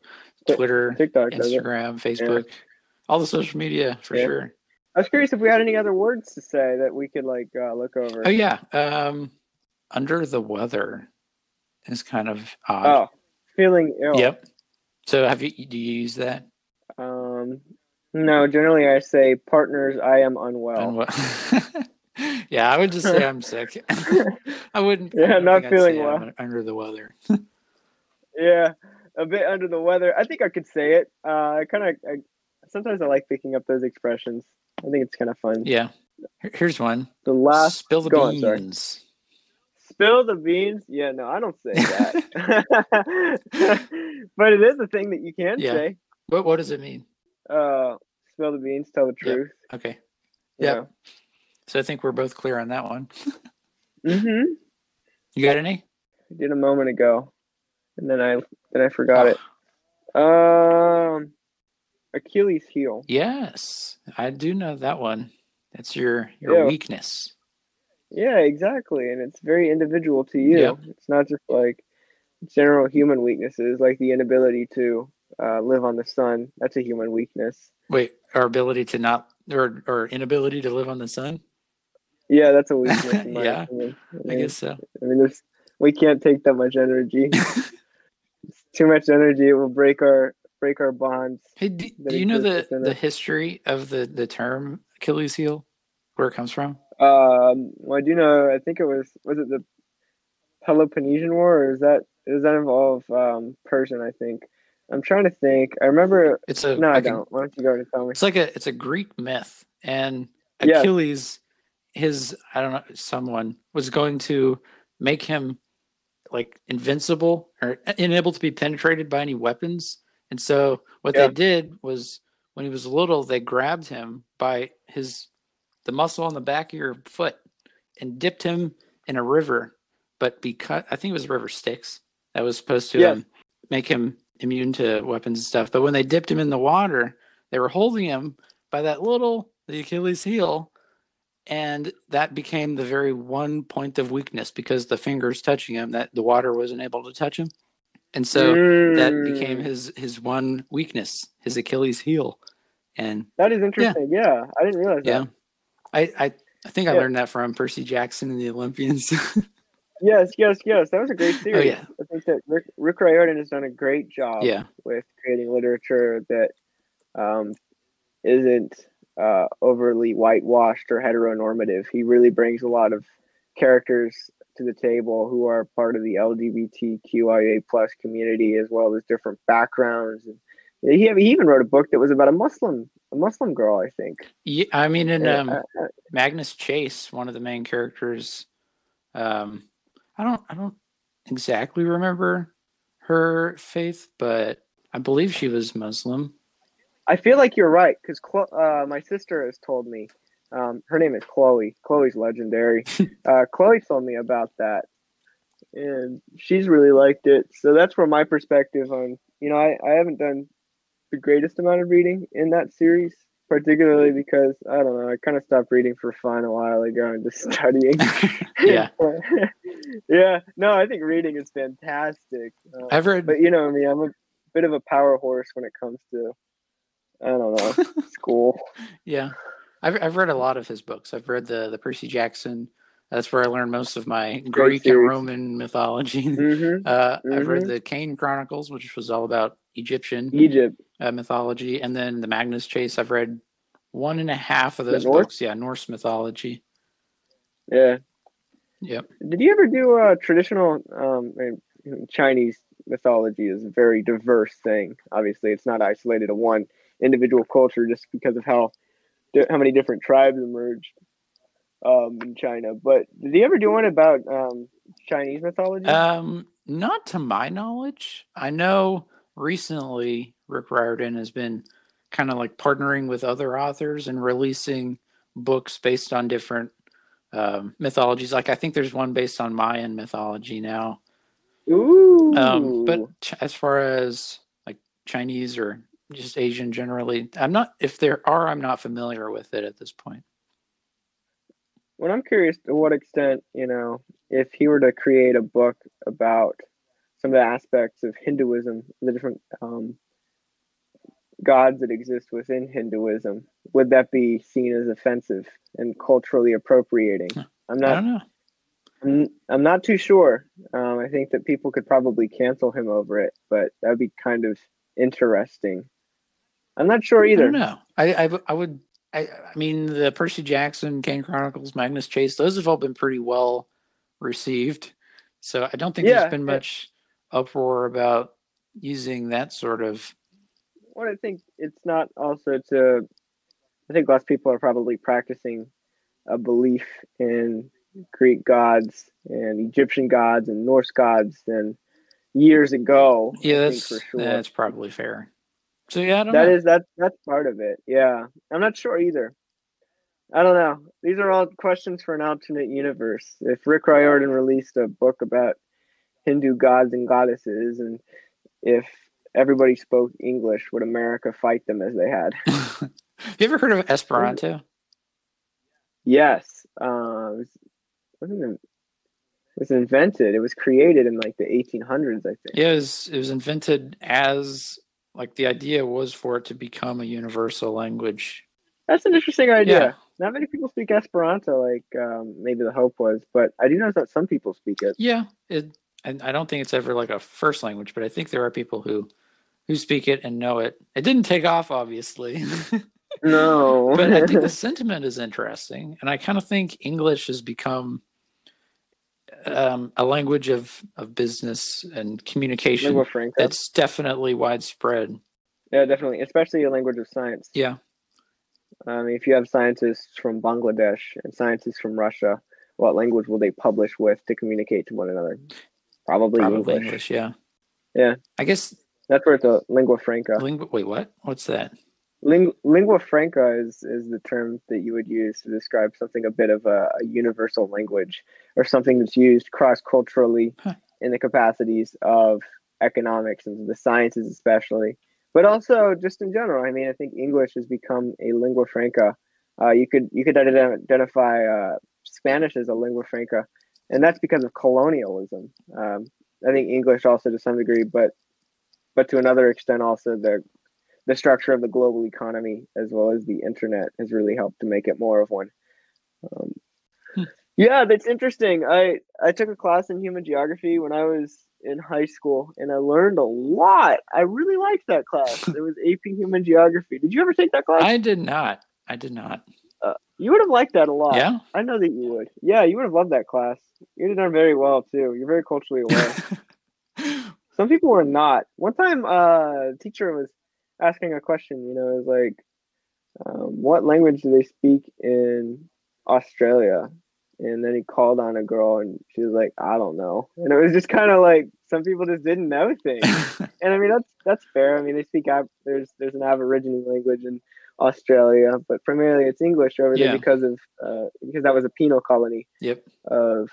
Twitter, TikTok, Instagram, Facebook, yeah. all the social media for yeah. sure. I was curious if we had any other words to say that we could like uh, look over. Oh yeah, um, under the weather is kind of odd. Oh. Feeling ill. Yep. So have you do you use that? Um no, generally I say partners, I am unwell. unwell. Yeah, I would just say I'm sick. I wouldn't Yeah, I not feeling well. I'm under the weather. Yeah, a bit under the weather. I think I could say it. Uh I kind of sometimes I like picking up those expressions. I think it's kind of fun. Yeah. Here's one. The last spill the beans. On, sorry. Spill the beans? Yeah, no, I don't say that. But it is a thing that you can yeah. say. What What does it mean? Uh, spill the beans, tell the truth. Yep. Okay. Yep. Yeah. So I think we're both clear on that one. Mm-hmm. You got any? I did a moment ago, and then I then I forgot oh. it. Um, Achilles' heel. Yes, I do know that one. That's your your yeah. weakness. Yeah, exactly. And it's very individual to you. Yep. It's not just like general human weaknesses, like the inability to uh, live on the sun. That's a human weakness. Wait, our ability to not, or or inability to live on the sun? Yeah, that's a weakness. In my yeah, opinion. I, mean, I guess so. I mean, there's, we can't take that much energy. It's too much energy. It will break our break our bonds. Hey, do, do you know the, the history of the, the term Achilles' heel, where it comes from? Um, well, I do know, I think it was, was it the Peloponnesian War, or is that, does that involve, um, Persian, I think. I'm trying to think. I remember, it's a, no, I, I can, don't. Why don't you go ahead and tell me? It's like a, it's a Greek myth, and Achilles, yes. his, I don't know, someone was going to make him like invincible or unable to be penetrated by any weapons. And so what yeah. they did was when he was little, they grabbed him by his the muscle on the back of your foot and dipped him in a river, but because I think it was the river Styx that was supposed to yeah. um, make him immune to weapons and stuff. But when they dipped him in the water, they were holding him by that little, the Achilles heel. And that became the very one point of weakness, because the fingers touching him, that the water wasn't able to touch him. And so mm. that became his, his one weakness, his Achilles heel. And that is interesting. Yeah. yeah I didn't realize yeah. that. I, I, I think I yeah. learned that from Percy Jackson and the Olympians. yes, yes, yes. That was a great series. Oh, yeah. I think that Rick, Rick Riordan has done a great job yeah. with creating literature that um, isn't uh, overly whitewashed or heteronormative. He really brings a lot of characters to the table who are part of the L G B T Q I A plus community, as well as different backgrounds. And he, he even wrote a book that was about a Muslim A Muslim girl, I think. Yeah, I mean, in um, uh, uh, Magnus Chase, one of the main characters, um, I don't, I don't exactly remember her faith, but I believe she was Muslim. I feel like you're right, because Clo- uh, my sister has told me Um, her name is Chloe. Chloe's legendary. uh, Chloe told me about that, and she's really liked it. So that's where my perspective on, you know, I, I haven't done the greatest amount of reading in that series, particularly because, I don't know, I kind of stopped reading for fun a while ago and just studying. yeah. yeah. No, I think reading is fantastic. Uh, I've read... But you know me, I'm a bit of a power horse when it comes to, I don't know, school. Yeah. I've I've read a lot of his books. I've read the, the Percy Jackson. That's where I learned most of my Great Greek series. And Roman mythology. Mm-hmm. Uh, mm-hmm. I've read the Kane Chronicles, which was all about Egyptian Egypt uh, mythology. And then the Magnus Chase. I've read one and a half of those books. Yeah, Norse mythology. Yeah. Yep. Did you ever do a traditional um, Chinese mythology is a very diverse thing. Obviously, it's not isolated to one individual culture just because of how how many different tribes emerged um, in China. But did you ever do one about um, Chinese mythology? Um, not to my knowledge. I know recently Rick Riordan has been kind of like partnering with other authors and releasing books based on different um, mythologies. Like I think there's one based on Mayan mythology now. Ooh. Um, but ch- as far as like Chinese or just Asian generally, I'm not, if there are, I'm not familiar with it at this point. Well, I'm curious to what extent, you know, if he were to create a book about some of the aspects of Hinduism, the different um, gods that exist within Hinduism, would that be seen as offensive and culturally appropriating? I'm not, I don't know. I'm, I'm not too sure. Um, I think that people could probably cancel him over it, but that'd be kind of interesting. I'm not sure either. I don't know. I, I, I would, I, I mean, the Percy Jackson, Kane Chronicles, Magnus Chase, those have all been pretty well received. So I don't think yeah, there's been much yeah. uproar about using that sort of. Well, I think it's not also to, I think lots of people are probably practicing a belief in Greek gods and Egyptian gods and Norse gods and years ago. Yeah, that's, for sure. That's probably fair. So yeah, I don't that know. Is that that's part of it. Yeah, I'm not sure either. I don't know. These are all questions for an alternate universe. If Rick Riordan released a book about Hindu gods and goddesses, and if everybody spoke English, would America fight them as they had? Have you ever heard of Esperanto? Yes. Uh, it was, wasn't it? It was invented. It was created in like the eighteen hundreds, I think. Yeah, it was, it was invented as like the idea was for it to become a universal language. That's an interesting idea. Yeah. Not many people speak Esperanto, like um, maybe the hope was, but I do know that some people speak it. Yeah, it, and I don't think it's ever like a first language, but I think there are people who who speak it and know it. It didn't take off, obviously. No, but I think the sentiment is interesting, and I kind of think English has become Um, a language of, of business and communication that's definitely widespread. Yeah, definitely. Especially a language of science. Yeah. Um, if you have scientists from Bangladesh and scientists from Russia, what language will they publish with to communicate to one another? Probably, Probably English. English. Yeah. Yeah. I guess that's where it's a lingua franca. Lingua, wait, what? What's that? Ling, lingua franca is, is the term that you would use to describe something a bit of a, a universal language or something that's used cross-culturally huh. in the capacities of economics and the sciences especially, but also just in general. I mean, I think English has become a lingua franca. Uh, you could you could identify uh, Spanish as a lingua franca, and that's because of colonialism. Um, I think English also to some degree, but but to another extent also the The structure of the global economy, as well as the internet, has really helped to make it more of one. Um, yeah, that's interesting. I, I took a class in human geography when I was in high school, and I learned a lot. I really liked that class. It was A P Human Geography. Did you ever take that class? I did not. I did not. Uh, you would have liked that a lot. Yeah? I know that you would. Yeah, you would have loved that class. You did very well, too. You're very culturally aware. Some people were not. One time, uh, a teacher was asking a question, you know, is like, um, what language do they speak in Australia? And then he called on a girl, and she was like, I don't know. And it was just kind of like some people just didn't know things. And I mean, that's that's fair. I mean, they speak ab- there's there's an Aborigine language and Australia, but primarily it's English over yeah. there because of uh, because that was a penal colony yep. of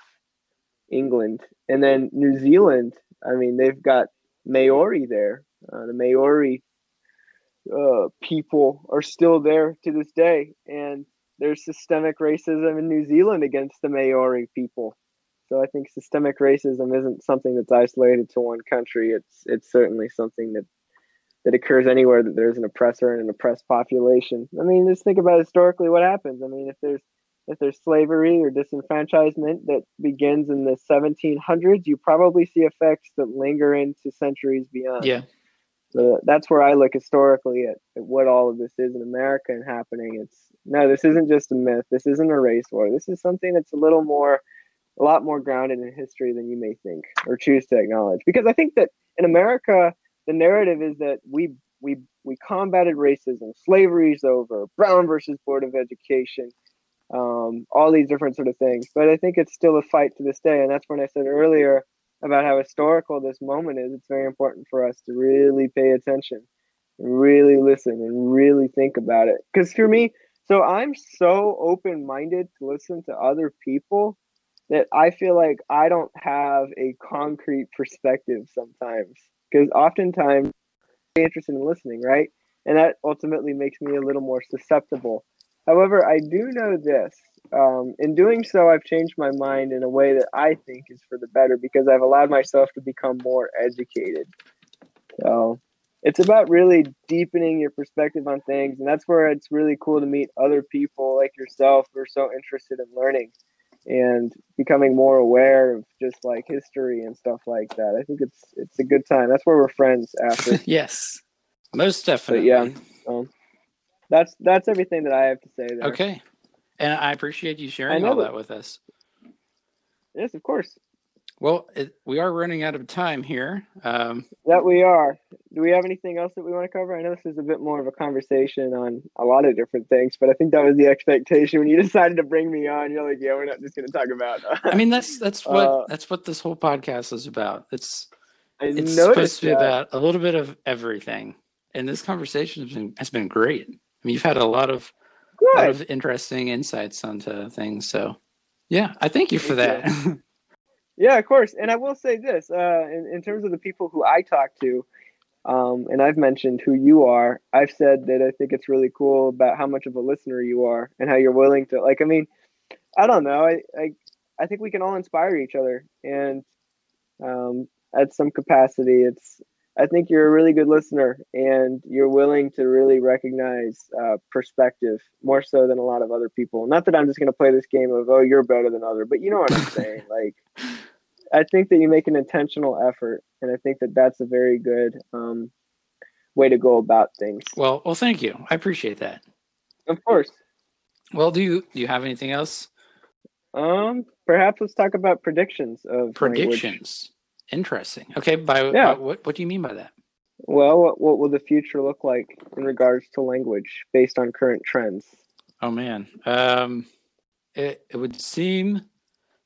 England. And then New Zealand, I mean, they've got Maori there. Uh, the Maori uh, people are still there to this day, and there's systemic racism in New Zealand against the Maori people. So I think systemic racism isn't something that's isolated to one country. It's it's certainly something that that occurs anywhere that there's an oppressor and an oppressed population. I mean, just think about historically what happens. I mean, if there's if there's slavery or disenfranchisement that begins in the seventeen hundreds, you probably see effects that linger into centuries beyond. Yeah. So that's where I look historically at, at what all of this is in America and happening. It's no, this isn't just a myth. This isn't a race war. This is something that's a little more, a lot more grounded in history than you may think or choose to acknowledge. Because I think that in America, the narrative is that we we we combated racism, slavery's over, Brown versus Board of Education, um, all these different sort of things. But I think it's still a fight to this day. And that's when I said earlier about how historical this moment is. It's very important for us to really pay attention, really listen, and really think about it. Because for me, so I'm so open-minded to listen to other people that I feel like I don't have a concrete perspective sometimes. Because oftentimes I'm interested in listening, right? And that ultimately makes me a little more susceptible. However, I do know this. Um, in doing so, I've changed my mind in a way that I think is for the better, because I've allowed myself to become more educated. So it's about really deepening your perspective on things. And that's where it's really cool to meet other people like yourself who are so interested in learning and becoming more aware of just like history and stuff like that. I think it's it's a good time. That's where we're friends after. Yes, most definitely. But yeah, um, that's that's everything that I have to say there. Okay, and I appreciate you sharing all that, that with us. Yes, of course. Well, it, we are running out of time here. Um, that we are. Do we have anything else that we want to cover? I know this is a bit more of a conversation on a lot of different things, but I think that was the expectation when you decided to bring me on. You're like, yeah, we're not just going to talk about. I mean, that's that's what uh, that's what this whole podcast is about. It's I it's supposed to be that. about a little bit of everything, and this conversation has been has been great. I mean, you've had a lot of Good. lot of interesting insights onto things. So, yeah, I thank you for thank that. You. Yeah, of course. And I will say this, uh, in, in terms of the people who I talk to, um, and I've mentioned who you are, I've said that I think it's really cool about how much of a listener you are and how you're willing to, like, I mean, I don't know. I, I, I think we can all inspire each other. And um, at some capacity, it's, I think you're a really good listener and you're willing to really recognize uh, perspective more so than a lot of other people. Not that I'm just going to play this game of, oh, you're better than other, but you know what I'm saying? Like, I think that you make an intentional effort, and I think that that's a very good um, way to go about things. Well, well, thank you. I appreciate that. Of course. Well, do you do you have anything else? Um, perhaps let's talk about predictions of predictions. Language. Interesting. Okay. By, yeah. by what? What do you mean by that? Well, what, what will the future look like in regards to language based on current trends? Oh man, um, it it would seem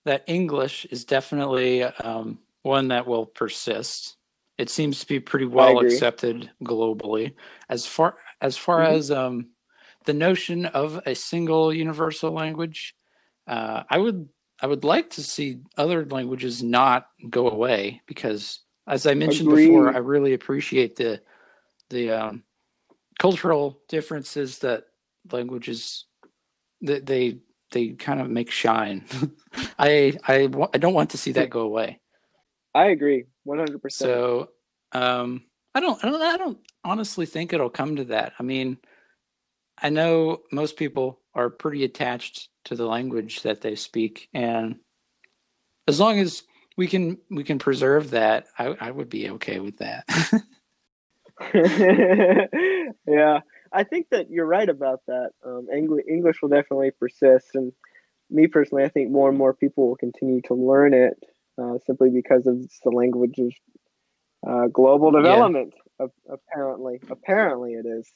that English is definitely um, one that will persist. It seems to be pretty well accepted globally. As far as far mm-hmm. as um, the notion of a single universal language, uh, I would I would like to see other languages not go away because, as I mentioned Agreed. before, I really appreciate the the um, cultural differences that languages that they. they kind of make shine. I, I, I don't want to see that go away. I agree. one hundred percent. So, um, I don't, I don't, I don't honestly think it'll come to that. I mean, I know most people are pretty attached to the language that they speak. And as long as we can, we can preserve that, I, I would be okay with that. Yeah. I think that you're right about that. Um, English, English will definitely persist. And me personally, I think more and more people will continue to learn it uh, simply because of the language's uh, global development. Yeah. Uh, apparently, apparently it is.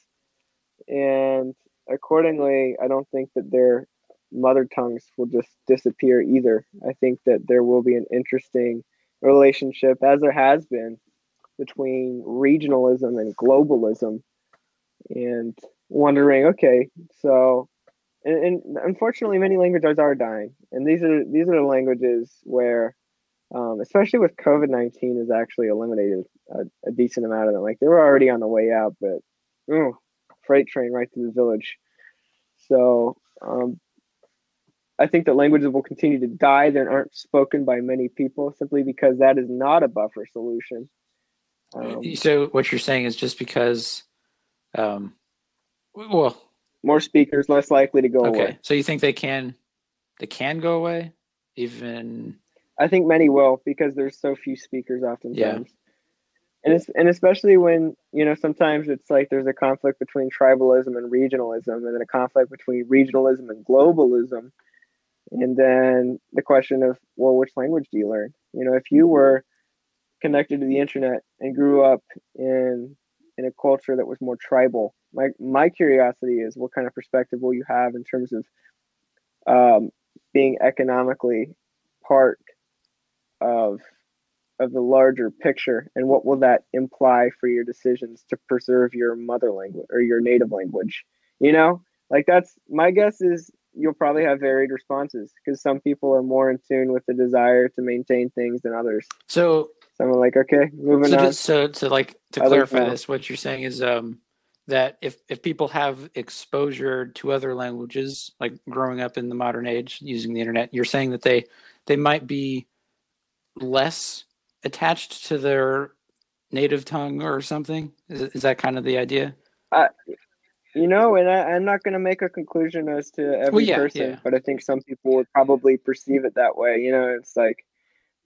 And accordingly, I don't think that their mother tongues will just disappear either. I think that there will be an interesting relationship, as there has been, between regionalism and globalism. And wondering, okay, so, and, and unfortunately, many languages are dying, and these are these are the languages where, um, especially with COVID nineteen, has actually eliminated a, a decent amount of them. Like, they were already on the way out, but ooh, freight train right to the village. So, um, I think that languages will continue to die that aren't spoken by many people, simply because that is not a buffer solution. Um, so what you're saying is just because, um, well, more speakers, less likely to go okay. away. So you think they can, they can go away, even? I think many will, because there's so few speakers oftentimes. Yeah. And it's, and especially when, you know, sometimes it's like there's a conflict between tribalism and regionalism, and then a conflict between regionalism and globalism. And then the question of, well, which language do you learn? You know, if you were connected to the internet and grew up in in a culture that was more tribal, my my curiosity is what kind of perspective will you have in terms of um, being economically part of of the larger picture, and what will that imply for your decisions to preserve your mother language or your native language? You know, like, that's my guess is you'll probably have varied responses, because some people are more in tune with the desire to maintain things than others. So some are like, okay, moving so on. Just, so to like, to I clarify like this, what you're saying is um, that if, if people have exposure to other languages, like growing up in the modern age using the internet, you're saying that they, they might be less attached to their native tongue or something? Is, is that kind of the idea? Uh, you know, and I, I'm not going to make a conclusion as to every well, yeah, person, yeah. but I think some people would probably perceive it that way. You know, it's like,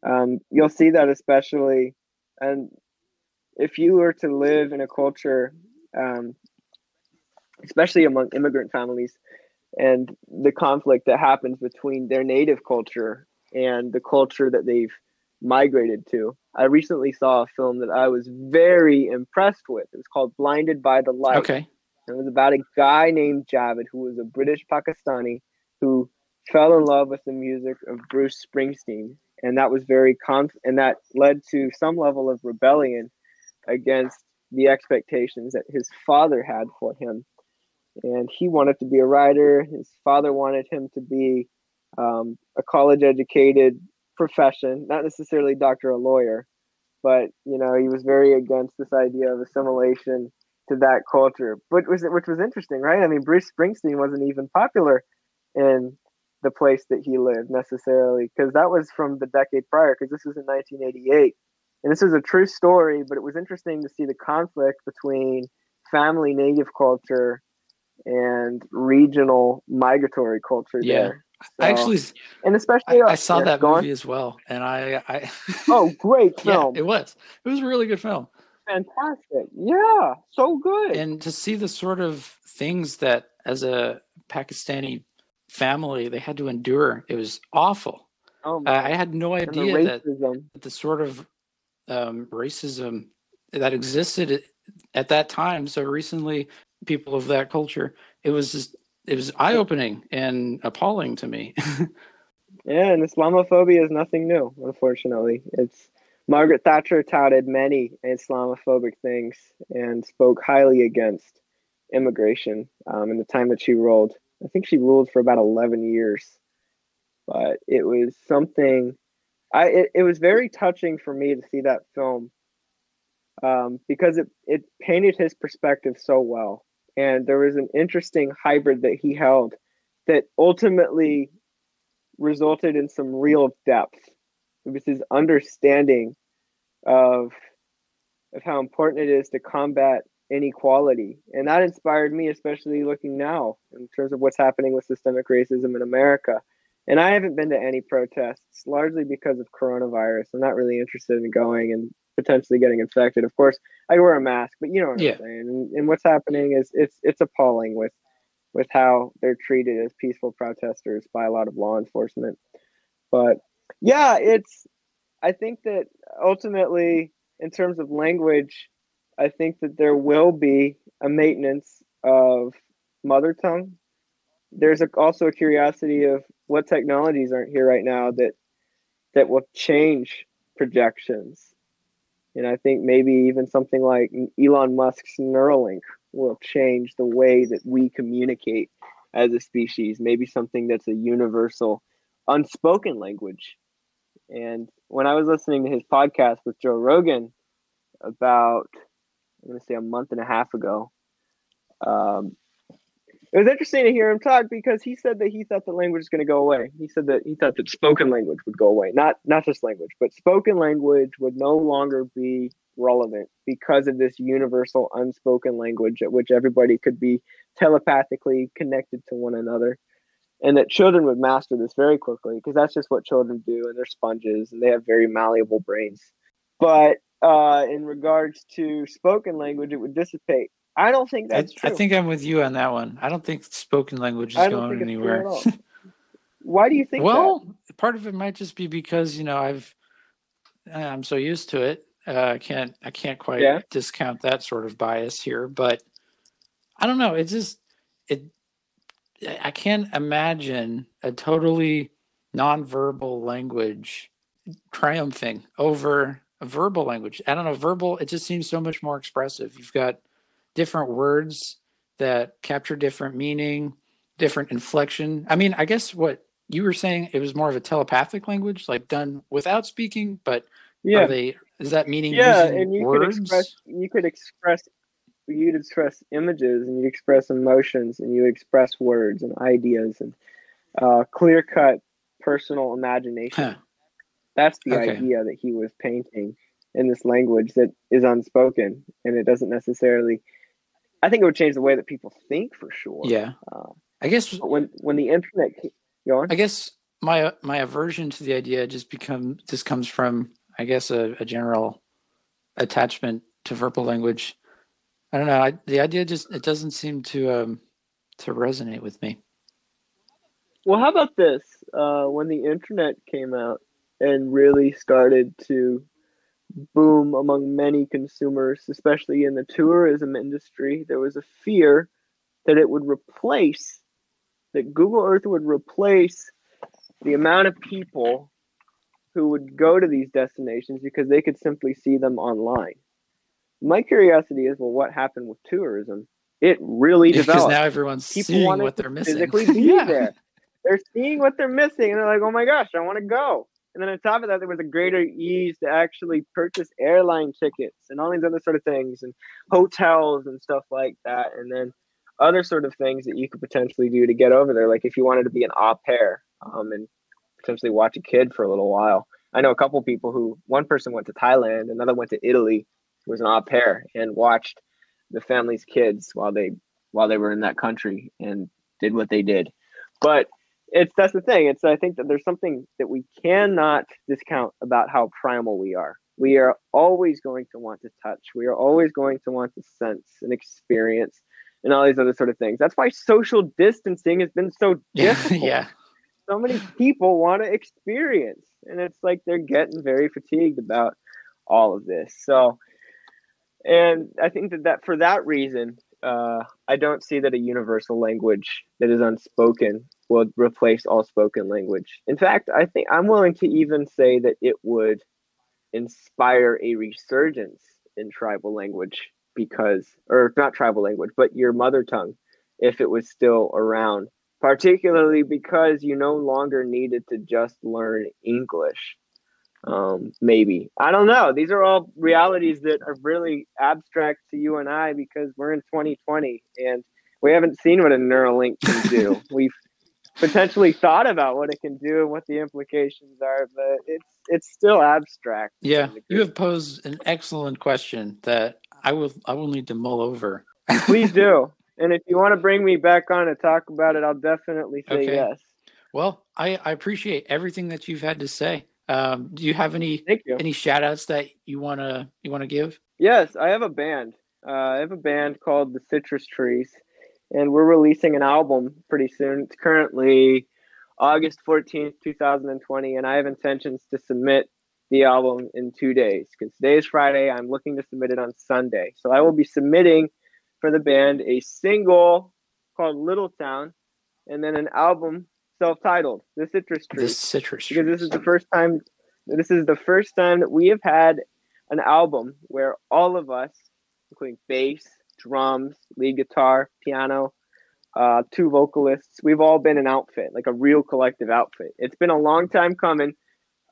um, you'll see that especially. And if you were to live in a culture, um, especially among immigrant families, and the conflict that happens between their native culture and the culture that they've migrated to. I recently saw a film that I was very impressed with. It was called Blinded by the Light. Okay. It was about a guy named Javed, who was a British Pakistani who fell in love with the music of Bruce Springsteen, and that was very conf- and that led to some level of rebellion against the expectations that his father had for him. And he wanted to be a writer. His father wanted him to be um, a college-educated profession, not necessarily doctor or lawyer, but you know, he was very against this idea of assimilation to that culture. But was which was interesting, right? I mean, Bruce Springsteen wasn't even popular in the place that he lived necessarily, because that was from the decade prior, because this was in nineteen eighty-eight, and this was a true story. But it was interesting to see the conflict between family native culture and regional migratory culture. Yeah. There. So, I actually, and especially, I, I saw yeah, that movie on. as well, and I, I oh, great film! Yeah, it was, it was a really good film. Fantastic, yeah, so good. And to see the sort of things that, as a Pakistani family, they had to endure, it was awful. Oh, my. I had no idea the that, that the sort of um, racism that existed at that time. So recently, people of that culture, it was just. It was eye-opening and appalling to me. Yeah, and Islamophobia is nothing new, unfortunately. It's Margaret Thatcher touted many Islamophobic things and spoke highly against immigration um, in the time that she ruled. I think she ruled for about eleven years, but it was something. I it, it was very touching for me to see that film um, because it it painted his perspective so well. And there was an interesting hybrid that he held that ultimately resulted in some real depth. It was his understanding of, of how important it is to combat inequality. And that inspired me, especially looking now in terms of what's happening with systemic racism in America. And I haven't been to any protests, largely because of coronavirus. I'm not really interested in going and potentially getting infected. Of course, I wear a mask, but you know what yeah. I'm saying. And, and what's happening is it's it's appalling with with how they're treated as peaceful protesters by a lot of law enforcement. But yeah, it's. I think that ultimately, in terms of language, I think that there will be a maintenance of mother tongue. There's a, also a curiosity of what technologies aren't here right now that that will change projections. And I think maybe even something like Elon Musk's Neuralink will change the way that we communicate as a species, maybe something that's a universal, unspoken language. And when I was listening to his podcast with Joe Rogan about, I'm going to say a month and a half ago, um, it was interesting to hear him talk because he said that he thought the language was going to go away. He said that he thought that spoken language would go away. Not not just language, but spoken language would no longer be relevant because of this universal unspoken language at which everybody could be telepathically connected to one another, and that children would master this very quickly because that's just what children do, and they're sponges and they have very malleable brains. But uh, in regards to spoken language, it would dissipate. I don't think that's I, true. I think I'm with you on that one. I don't think spoken language is going anywhere. Why do you think well, that? Well, part of it might just be because, you know, I've I'm so used to it. Uh, I can't I can't quite yeah. discount that sort of bias here, but I don't know. It's just it. I can't imagine a totally nonverbal language triumphing over a verbal language. I don't know. Verbal, it just seems so much more expressive. You've got different words that capture different meaning, different inflection. I mean, I guess what you were saying, it was more of a telepathic language, like done without speaking, but yeah. are they? Is that meaning? Yeah, using and you words? could express. You could express. You'd express images, and you'd express emotions, and you express words and ideas, and uh, clear-cut personal imagination. Huh. That's the okay. idea that he was painting in this language that is unspoken, and it doesn't necessarily. I think it would change the way that people think for sure. Yeah, uh, I guess when when the internet. Go on. I guess my my aversion to the idea just become just comes from I guess a, a general attachment to verbal language. I don't know. I, the idea just, it doesn't seem to um, to resonate with me. Well, how about this? Uh, when the internet came out and really started to boom among many consumers, especially in the tourism industry, there was a fear that it would replace, that Google Earth would replace the amount of people who would go to these destinations because they could simply see them online. My curiosity is, well, what happened with tourism? It really because developed. Because now everyone's People seeing what they're missing. Physically be yeah. there. They're seeing what they're missing, and they're like, oh my gosh, I want to go. And then on top of that, there was a greater ease to actually purchase airline tickets and all these other sort of things and hotels and stuff like that. And then other sort of things that you could potentially do to get over there. Like if you wanted to be an au pair um, and potentially watch a kid for a little while. I know a couple people who, one person went to Thailand, another went to Italy, was an au pair and watched the family's kids while they while they were in that country and did what they did. But it's that's the thing. It's I think that there's something that we cannot discount about how primal we are. We are always going to want to touch. We are always going to want to sense and experience and all these other sort of things. That's why social distancing has been so difficult. Yeah. So many people want to experience. And it's like they're getting very fatigued about all of this. So And I think that, that for that reason, uh, I don't see that a universal language that is unspoken will replace all spoken language. In fact, I think I'm willing to even say that it would inspire a resurgence in tribal language because, or not tribal language, but your mother tongue, if it was still around, particularly because you no longer needed to just learn English. Um, maybe. I don't know. These are all realities that are really abstract to you and I because we're in twenty twenty and we haven't seen what a Neuralink can do. We've potentially thought about what it can do and what the implications are, but it's it's still abstract. Yeah. You have posed an excellent question that I will I will need to mull over. Please do. And if you want to bring me back on to talk about it, I'll definitely say okay. yes. Well, I, I appreciate everything that you've had to say. Um, do you have any you. any shout outs that you want to you want to give? Yes, I have a band. Uh, I have a band called The Citrus Trees, and we're releasing an album pretty soon. It's currently August fourteenth, two thousand twenty, and I have intentions to submit the album in two days because today is Friday. I'm looking to submit it on Sunday. So I will be submitting for the band a single called Little Town and then an album self-titled The Citrus Trees. The Citrus Trees. Because this is the first time this is the first time that we have had an album where all of us, including bass, drums, lead guitar, piano, uh, two vocalists. We've all been an outfit, like a real collective outfit. It's been a long time coming.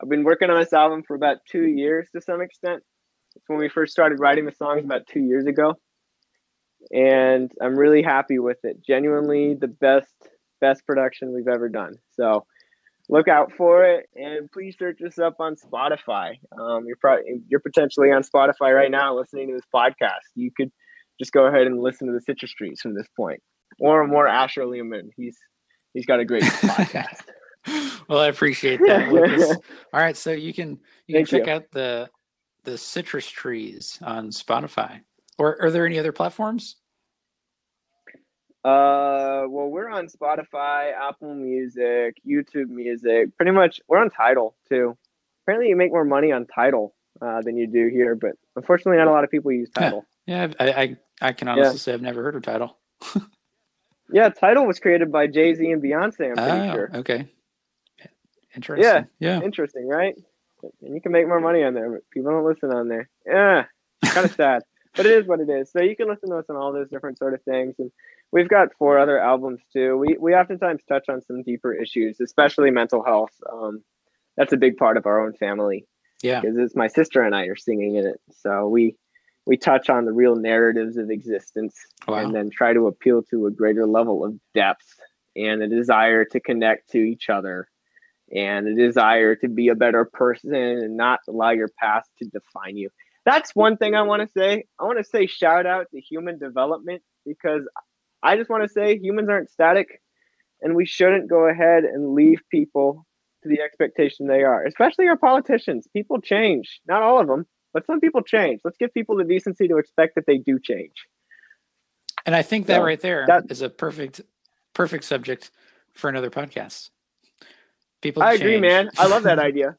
I've been working on this album for about two years to some extent. It's when we first started writing the songs about two years ago. And I'm really happy with it. Genuinely the best, best production we've ever done. So look out for it, and please search us up on Spotify. Um, you're probably you're potentially on Spotify right now listening to this podcast. You could just go ahead and listen to The Citrus Trees from this point, or more Asher Leomund. He's he's got a great podcast. Well, I appreciate that, Lucas. All right, so you can you can Thank check you. out the the Citrus Trees on Spotify. Or are there any other platforms? Uh, well, we're on Spotify, Apple Music, YouTube Music. Pretty much, we're on Tidal too. Apparently, you make more money on Tidal uh, than you do here, but unfortunately, not a lot of people use Tidal. Yeah, yeah I, I, I can honestly yeah. say I've never heard of Tidal. Yeah, Tidal was created by Jay-Z and Beyonce. I'm pretty oh, sure. Okay. Interesting. Yeah, yeah. Interesting, right? And you can make more money on there, but people don't listen on there. Yeah, kind of sad. But it is what it is. So you can listen to us on all those different sort of things. And we've got four other albums too. We we oftentimes touch on some deeper issues, especially mental health. Um, that's a big part of our own family. Yeah. Because it's my sister and I are singing in it. So we we touch on the real narratives of existence wow. and then try to appeal to a greater level of depth and a desire to connect to each other and a desire to be a better person and not allow your past to define you. That's one thing I want to say. I want to say shout out to human development, because I just want to say humans aren't static, and we shouldn't go ahead and leave people to the expectation they are, especially our politicians. People change. Not all of them, but some people change. Let's give people the decency to expect that they do change. And I think that so, right there that, is a perfect, perfect subject for another podcast. People I change. agree, man. I love that idea.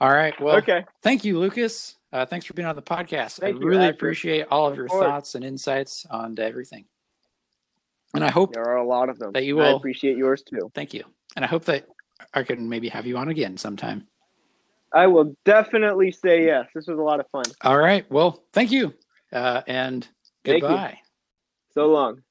All right. Well, okay. Thank you, Lucas. Uh, thanks for being on the podcast. Thank I really you, appreciate all of your forward. thoughts and insights on everything. And I hope there are a lot of them that you will I appreciate yours too. Thank you. And I hope that I can maybe have you on again sometime. I will definitely say yes. This was a lot of fun. All right. Well, thank you. Uh, and goodbye. So long.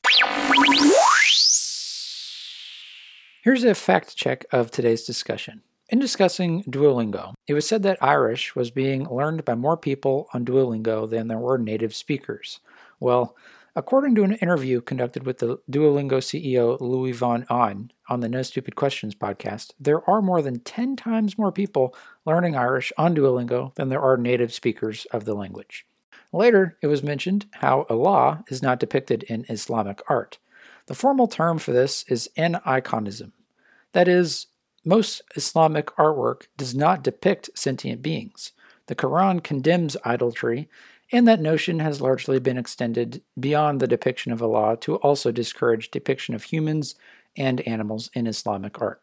Here's a fact check of today's discussion. In discussing Duolingo, it was said that Irish was being learned by more people on Duolingo than there were native speakers. Well, according to an interview conducted with the Duolingo C E O Louis Von Ahn on the No Stupid Questions podcast, there are more than ten times more people learning Irish on Duolingo than there are native speakers of the language. Later, it was mentioned how Allah is not depicted in Islamic art. The formal term for this is aniconism. That is, most Islamic artwork does not depict sentient beings. The Quran condemns idolatry, and that notion has largely been extended beyond the depiction of Allah to also discourage depiction of humans and animals in Islamic art.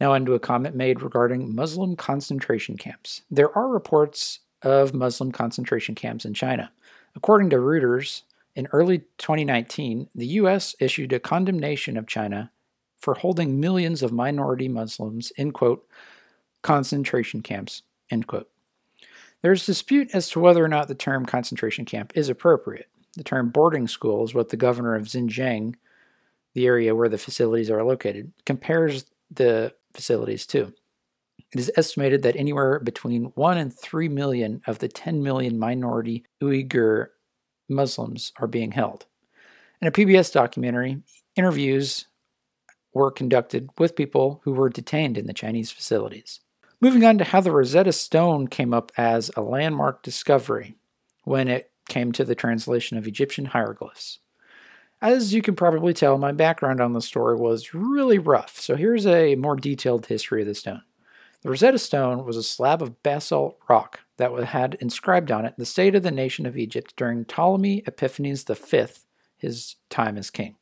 Now on to a comment made regarding Muslim concentration camps. There are reports of Muslim concentration camps in China. According to Reuters, in early twenty nineteen, the U S issued a condemnation of China for holding millions of minority Muslims in, quote, concentration camps, end quote. There's dispute as to whether or not the term concentration camp is appropriate. The term boarding school is what the governor of Xinjiang, the area where the facilities are located, compares the facilities to. It is estimated that anywhere between one and three million of the ten million minority Uyghur Muslims are being held. In a P B S documentary, interviews were conducted with people who were detained in the Chinese facilities. Moving on to how the Rosetta Stone came up as a landmark discovery when it came to the translation of Egyptian hieroglyphs. As you can probably tell, my background on the story was really rough, so here's a more detailed history of the stone. The Rosetta Stone was a slab of basalt rock that had inscribed on it the state of the nation of Egypt during Ptolemy Epiphanes the Fifth, his time as king.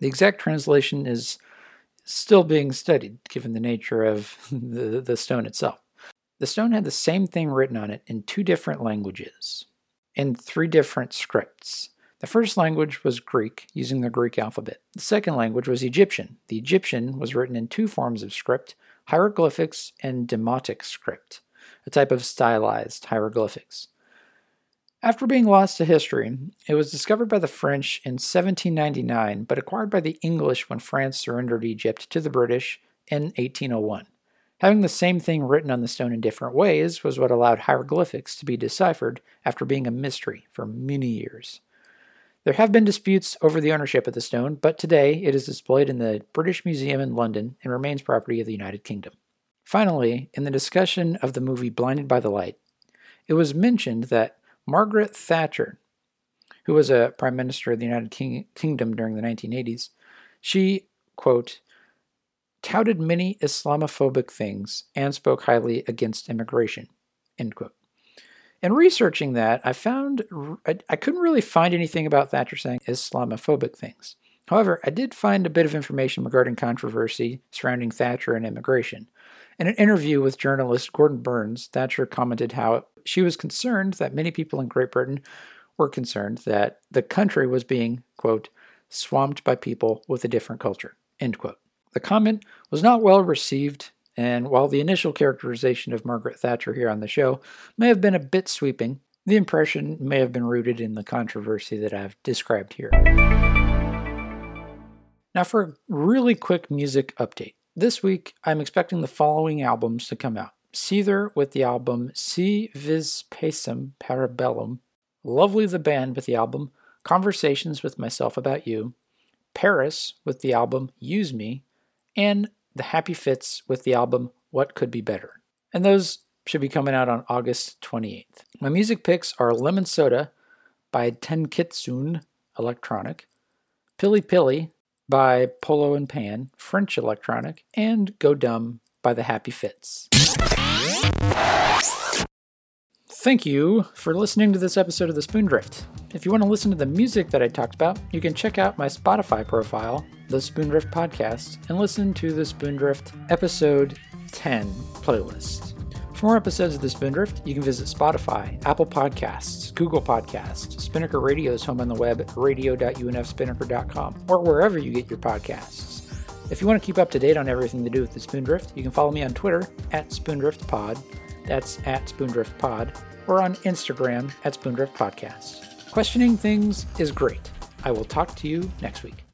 The exact translation is still being studied, given the nature of the, the stone itself. The stone had the same thing written on it in two different languages, in three different scripts. The first language was Greek, using the Greek alphabet. The second language was Egyptian. The Egyptian was written in two forms of script, hieroglyphics and demotic script, a type of stylized hieroglyphics. After being lost to history, it was discovered by the French in seventeen ninety-nine, but acquired by the English when France surrendered Egypt to the British in eighteen oh one. Having the same thing written on the stone in different ways was what allowed hieroglyphics to be deciphered after being a mystery for many years. There have been disputes over the ownership of the stone, but today it is displayed in the British Museum in London and remains property of the United Kingdom. Finally, in the discussion of the movie Blinded by the Light, it was mentioned that Margaret Thatcher, who was a Prime Minister of the United King- Kingdom during the nineteen eighties, she, quote, touted many Islamophobic things and spoke highly against immigration, end quote. In researching that, I found I, I couldn't really find anything about Thatcher saying Islamophobic things. However, I did find a bit of information regarding controversy surrounding Thatcher and immigration. In an interview with journalist Gordon Burns, Thatcher commented how she was concerned that many people in Great Britain were concerned that the country was being, quote, swamped by people with a different culture, end quote. The comment was not well received, and while the initial characterization of Margaret Thatcher here on the show may have been a bit sweeping, the impression may have been rooted in the controversy that I've described here. Now for a really quick music update. This week, I'm expecting the following albums to come out. Seether with the album Si Vis Pacem Parabellum, Lovely the Band with the album Conversations with Myself About You, Paris with the album Use Me, and The Happy Fits with the album What Could Be Better. And those should be coming out on August twenty-eighth. My music picks are Lemon Soda by Tenkitsun Electronic, Pili Pili by Polo and Pan, French Electronic, and Go Dumb by The Happy Fits. Thank you for listening to this episode of The Spoondrift. If you want to listen to the music that I talked about, you can check out my Spotify profile, The Spoondrift Podcast, and listen to the Spoondrift Episode ten playlist. For more episodes of The Spoondrift, you can visit Spotify, Apple Podcasts, Google Podcasts, Spinnaker Radio's home on the web at radio dot u n f spinnaker dot com, or wherever you get your podcasts. If you want to keep up to date on everything to do with The Spoondrift, you can follow me on Twitter at SpoondriftPod, that's at SpoondriftPod, or on Instagram at SpoondriftPodcast. Questioning things is great. I will talk to you next week.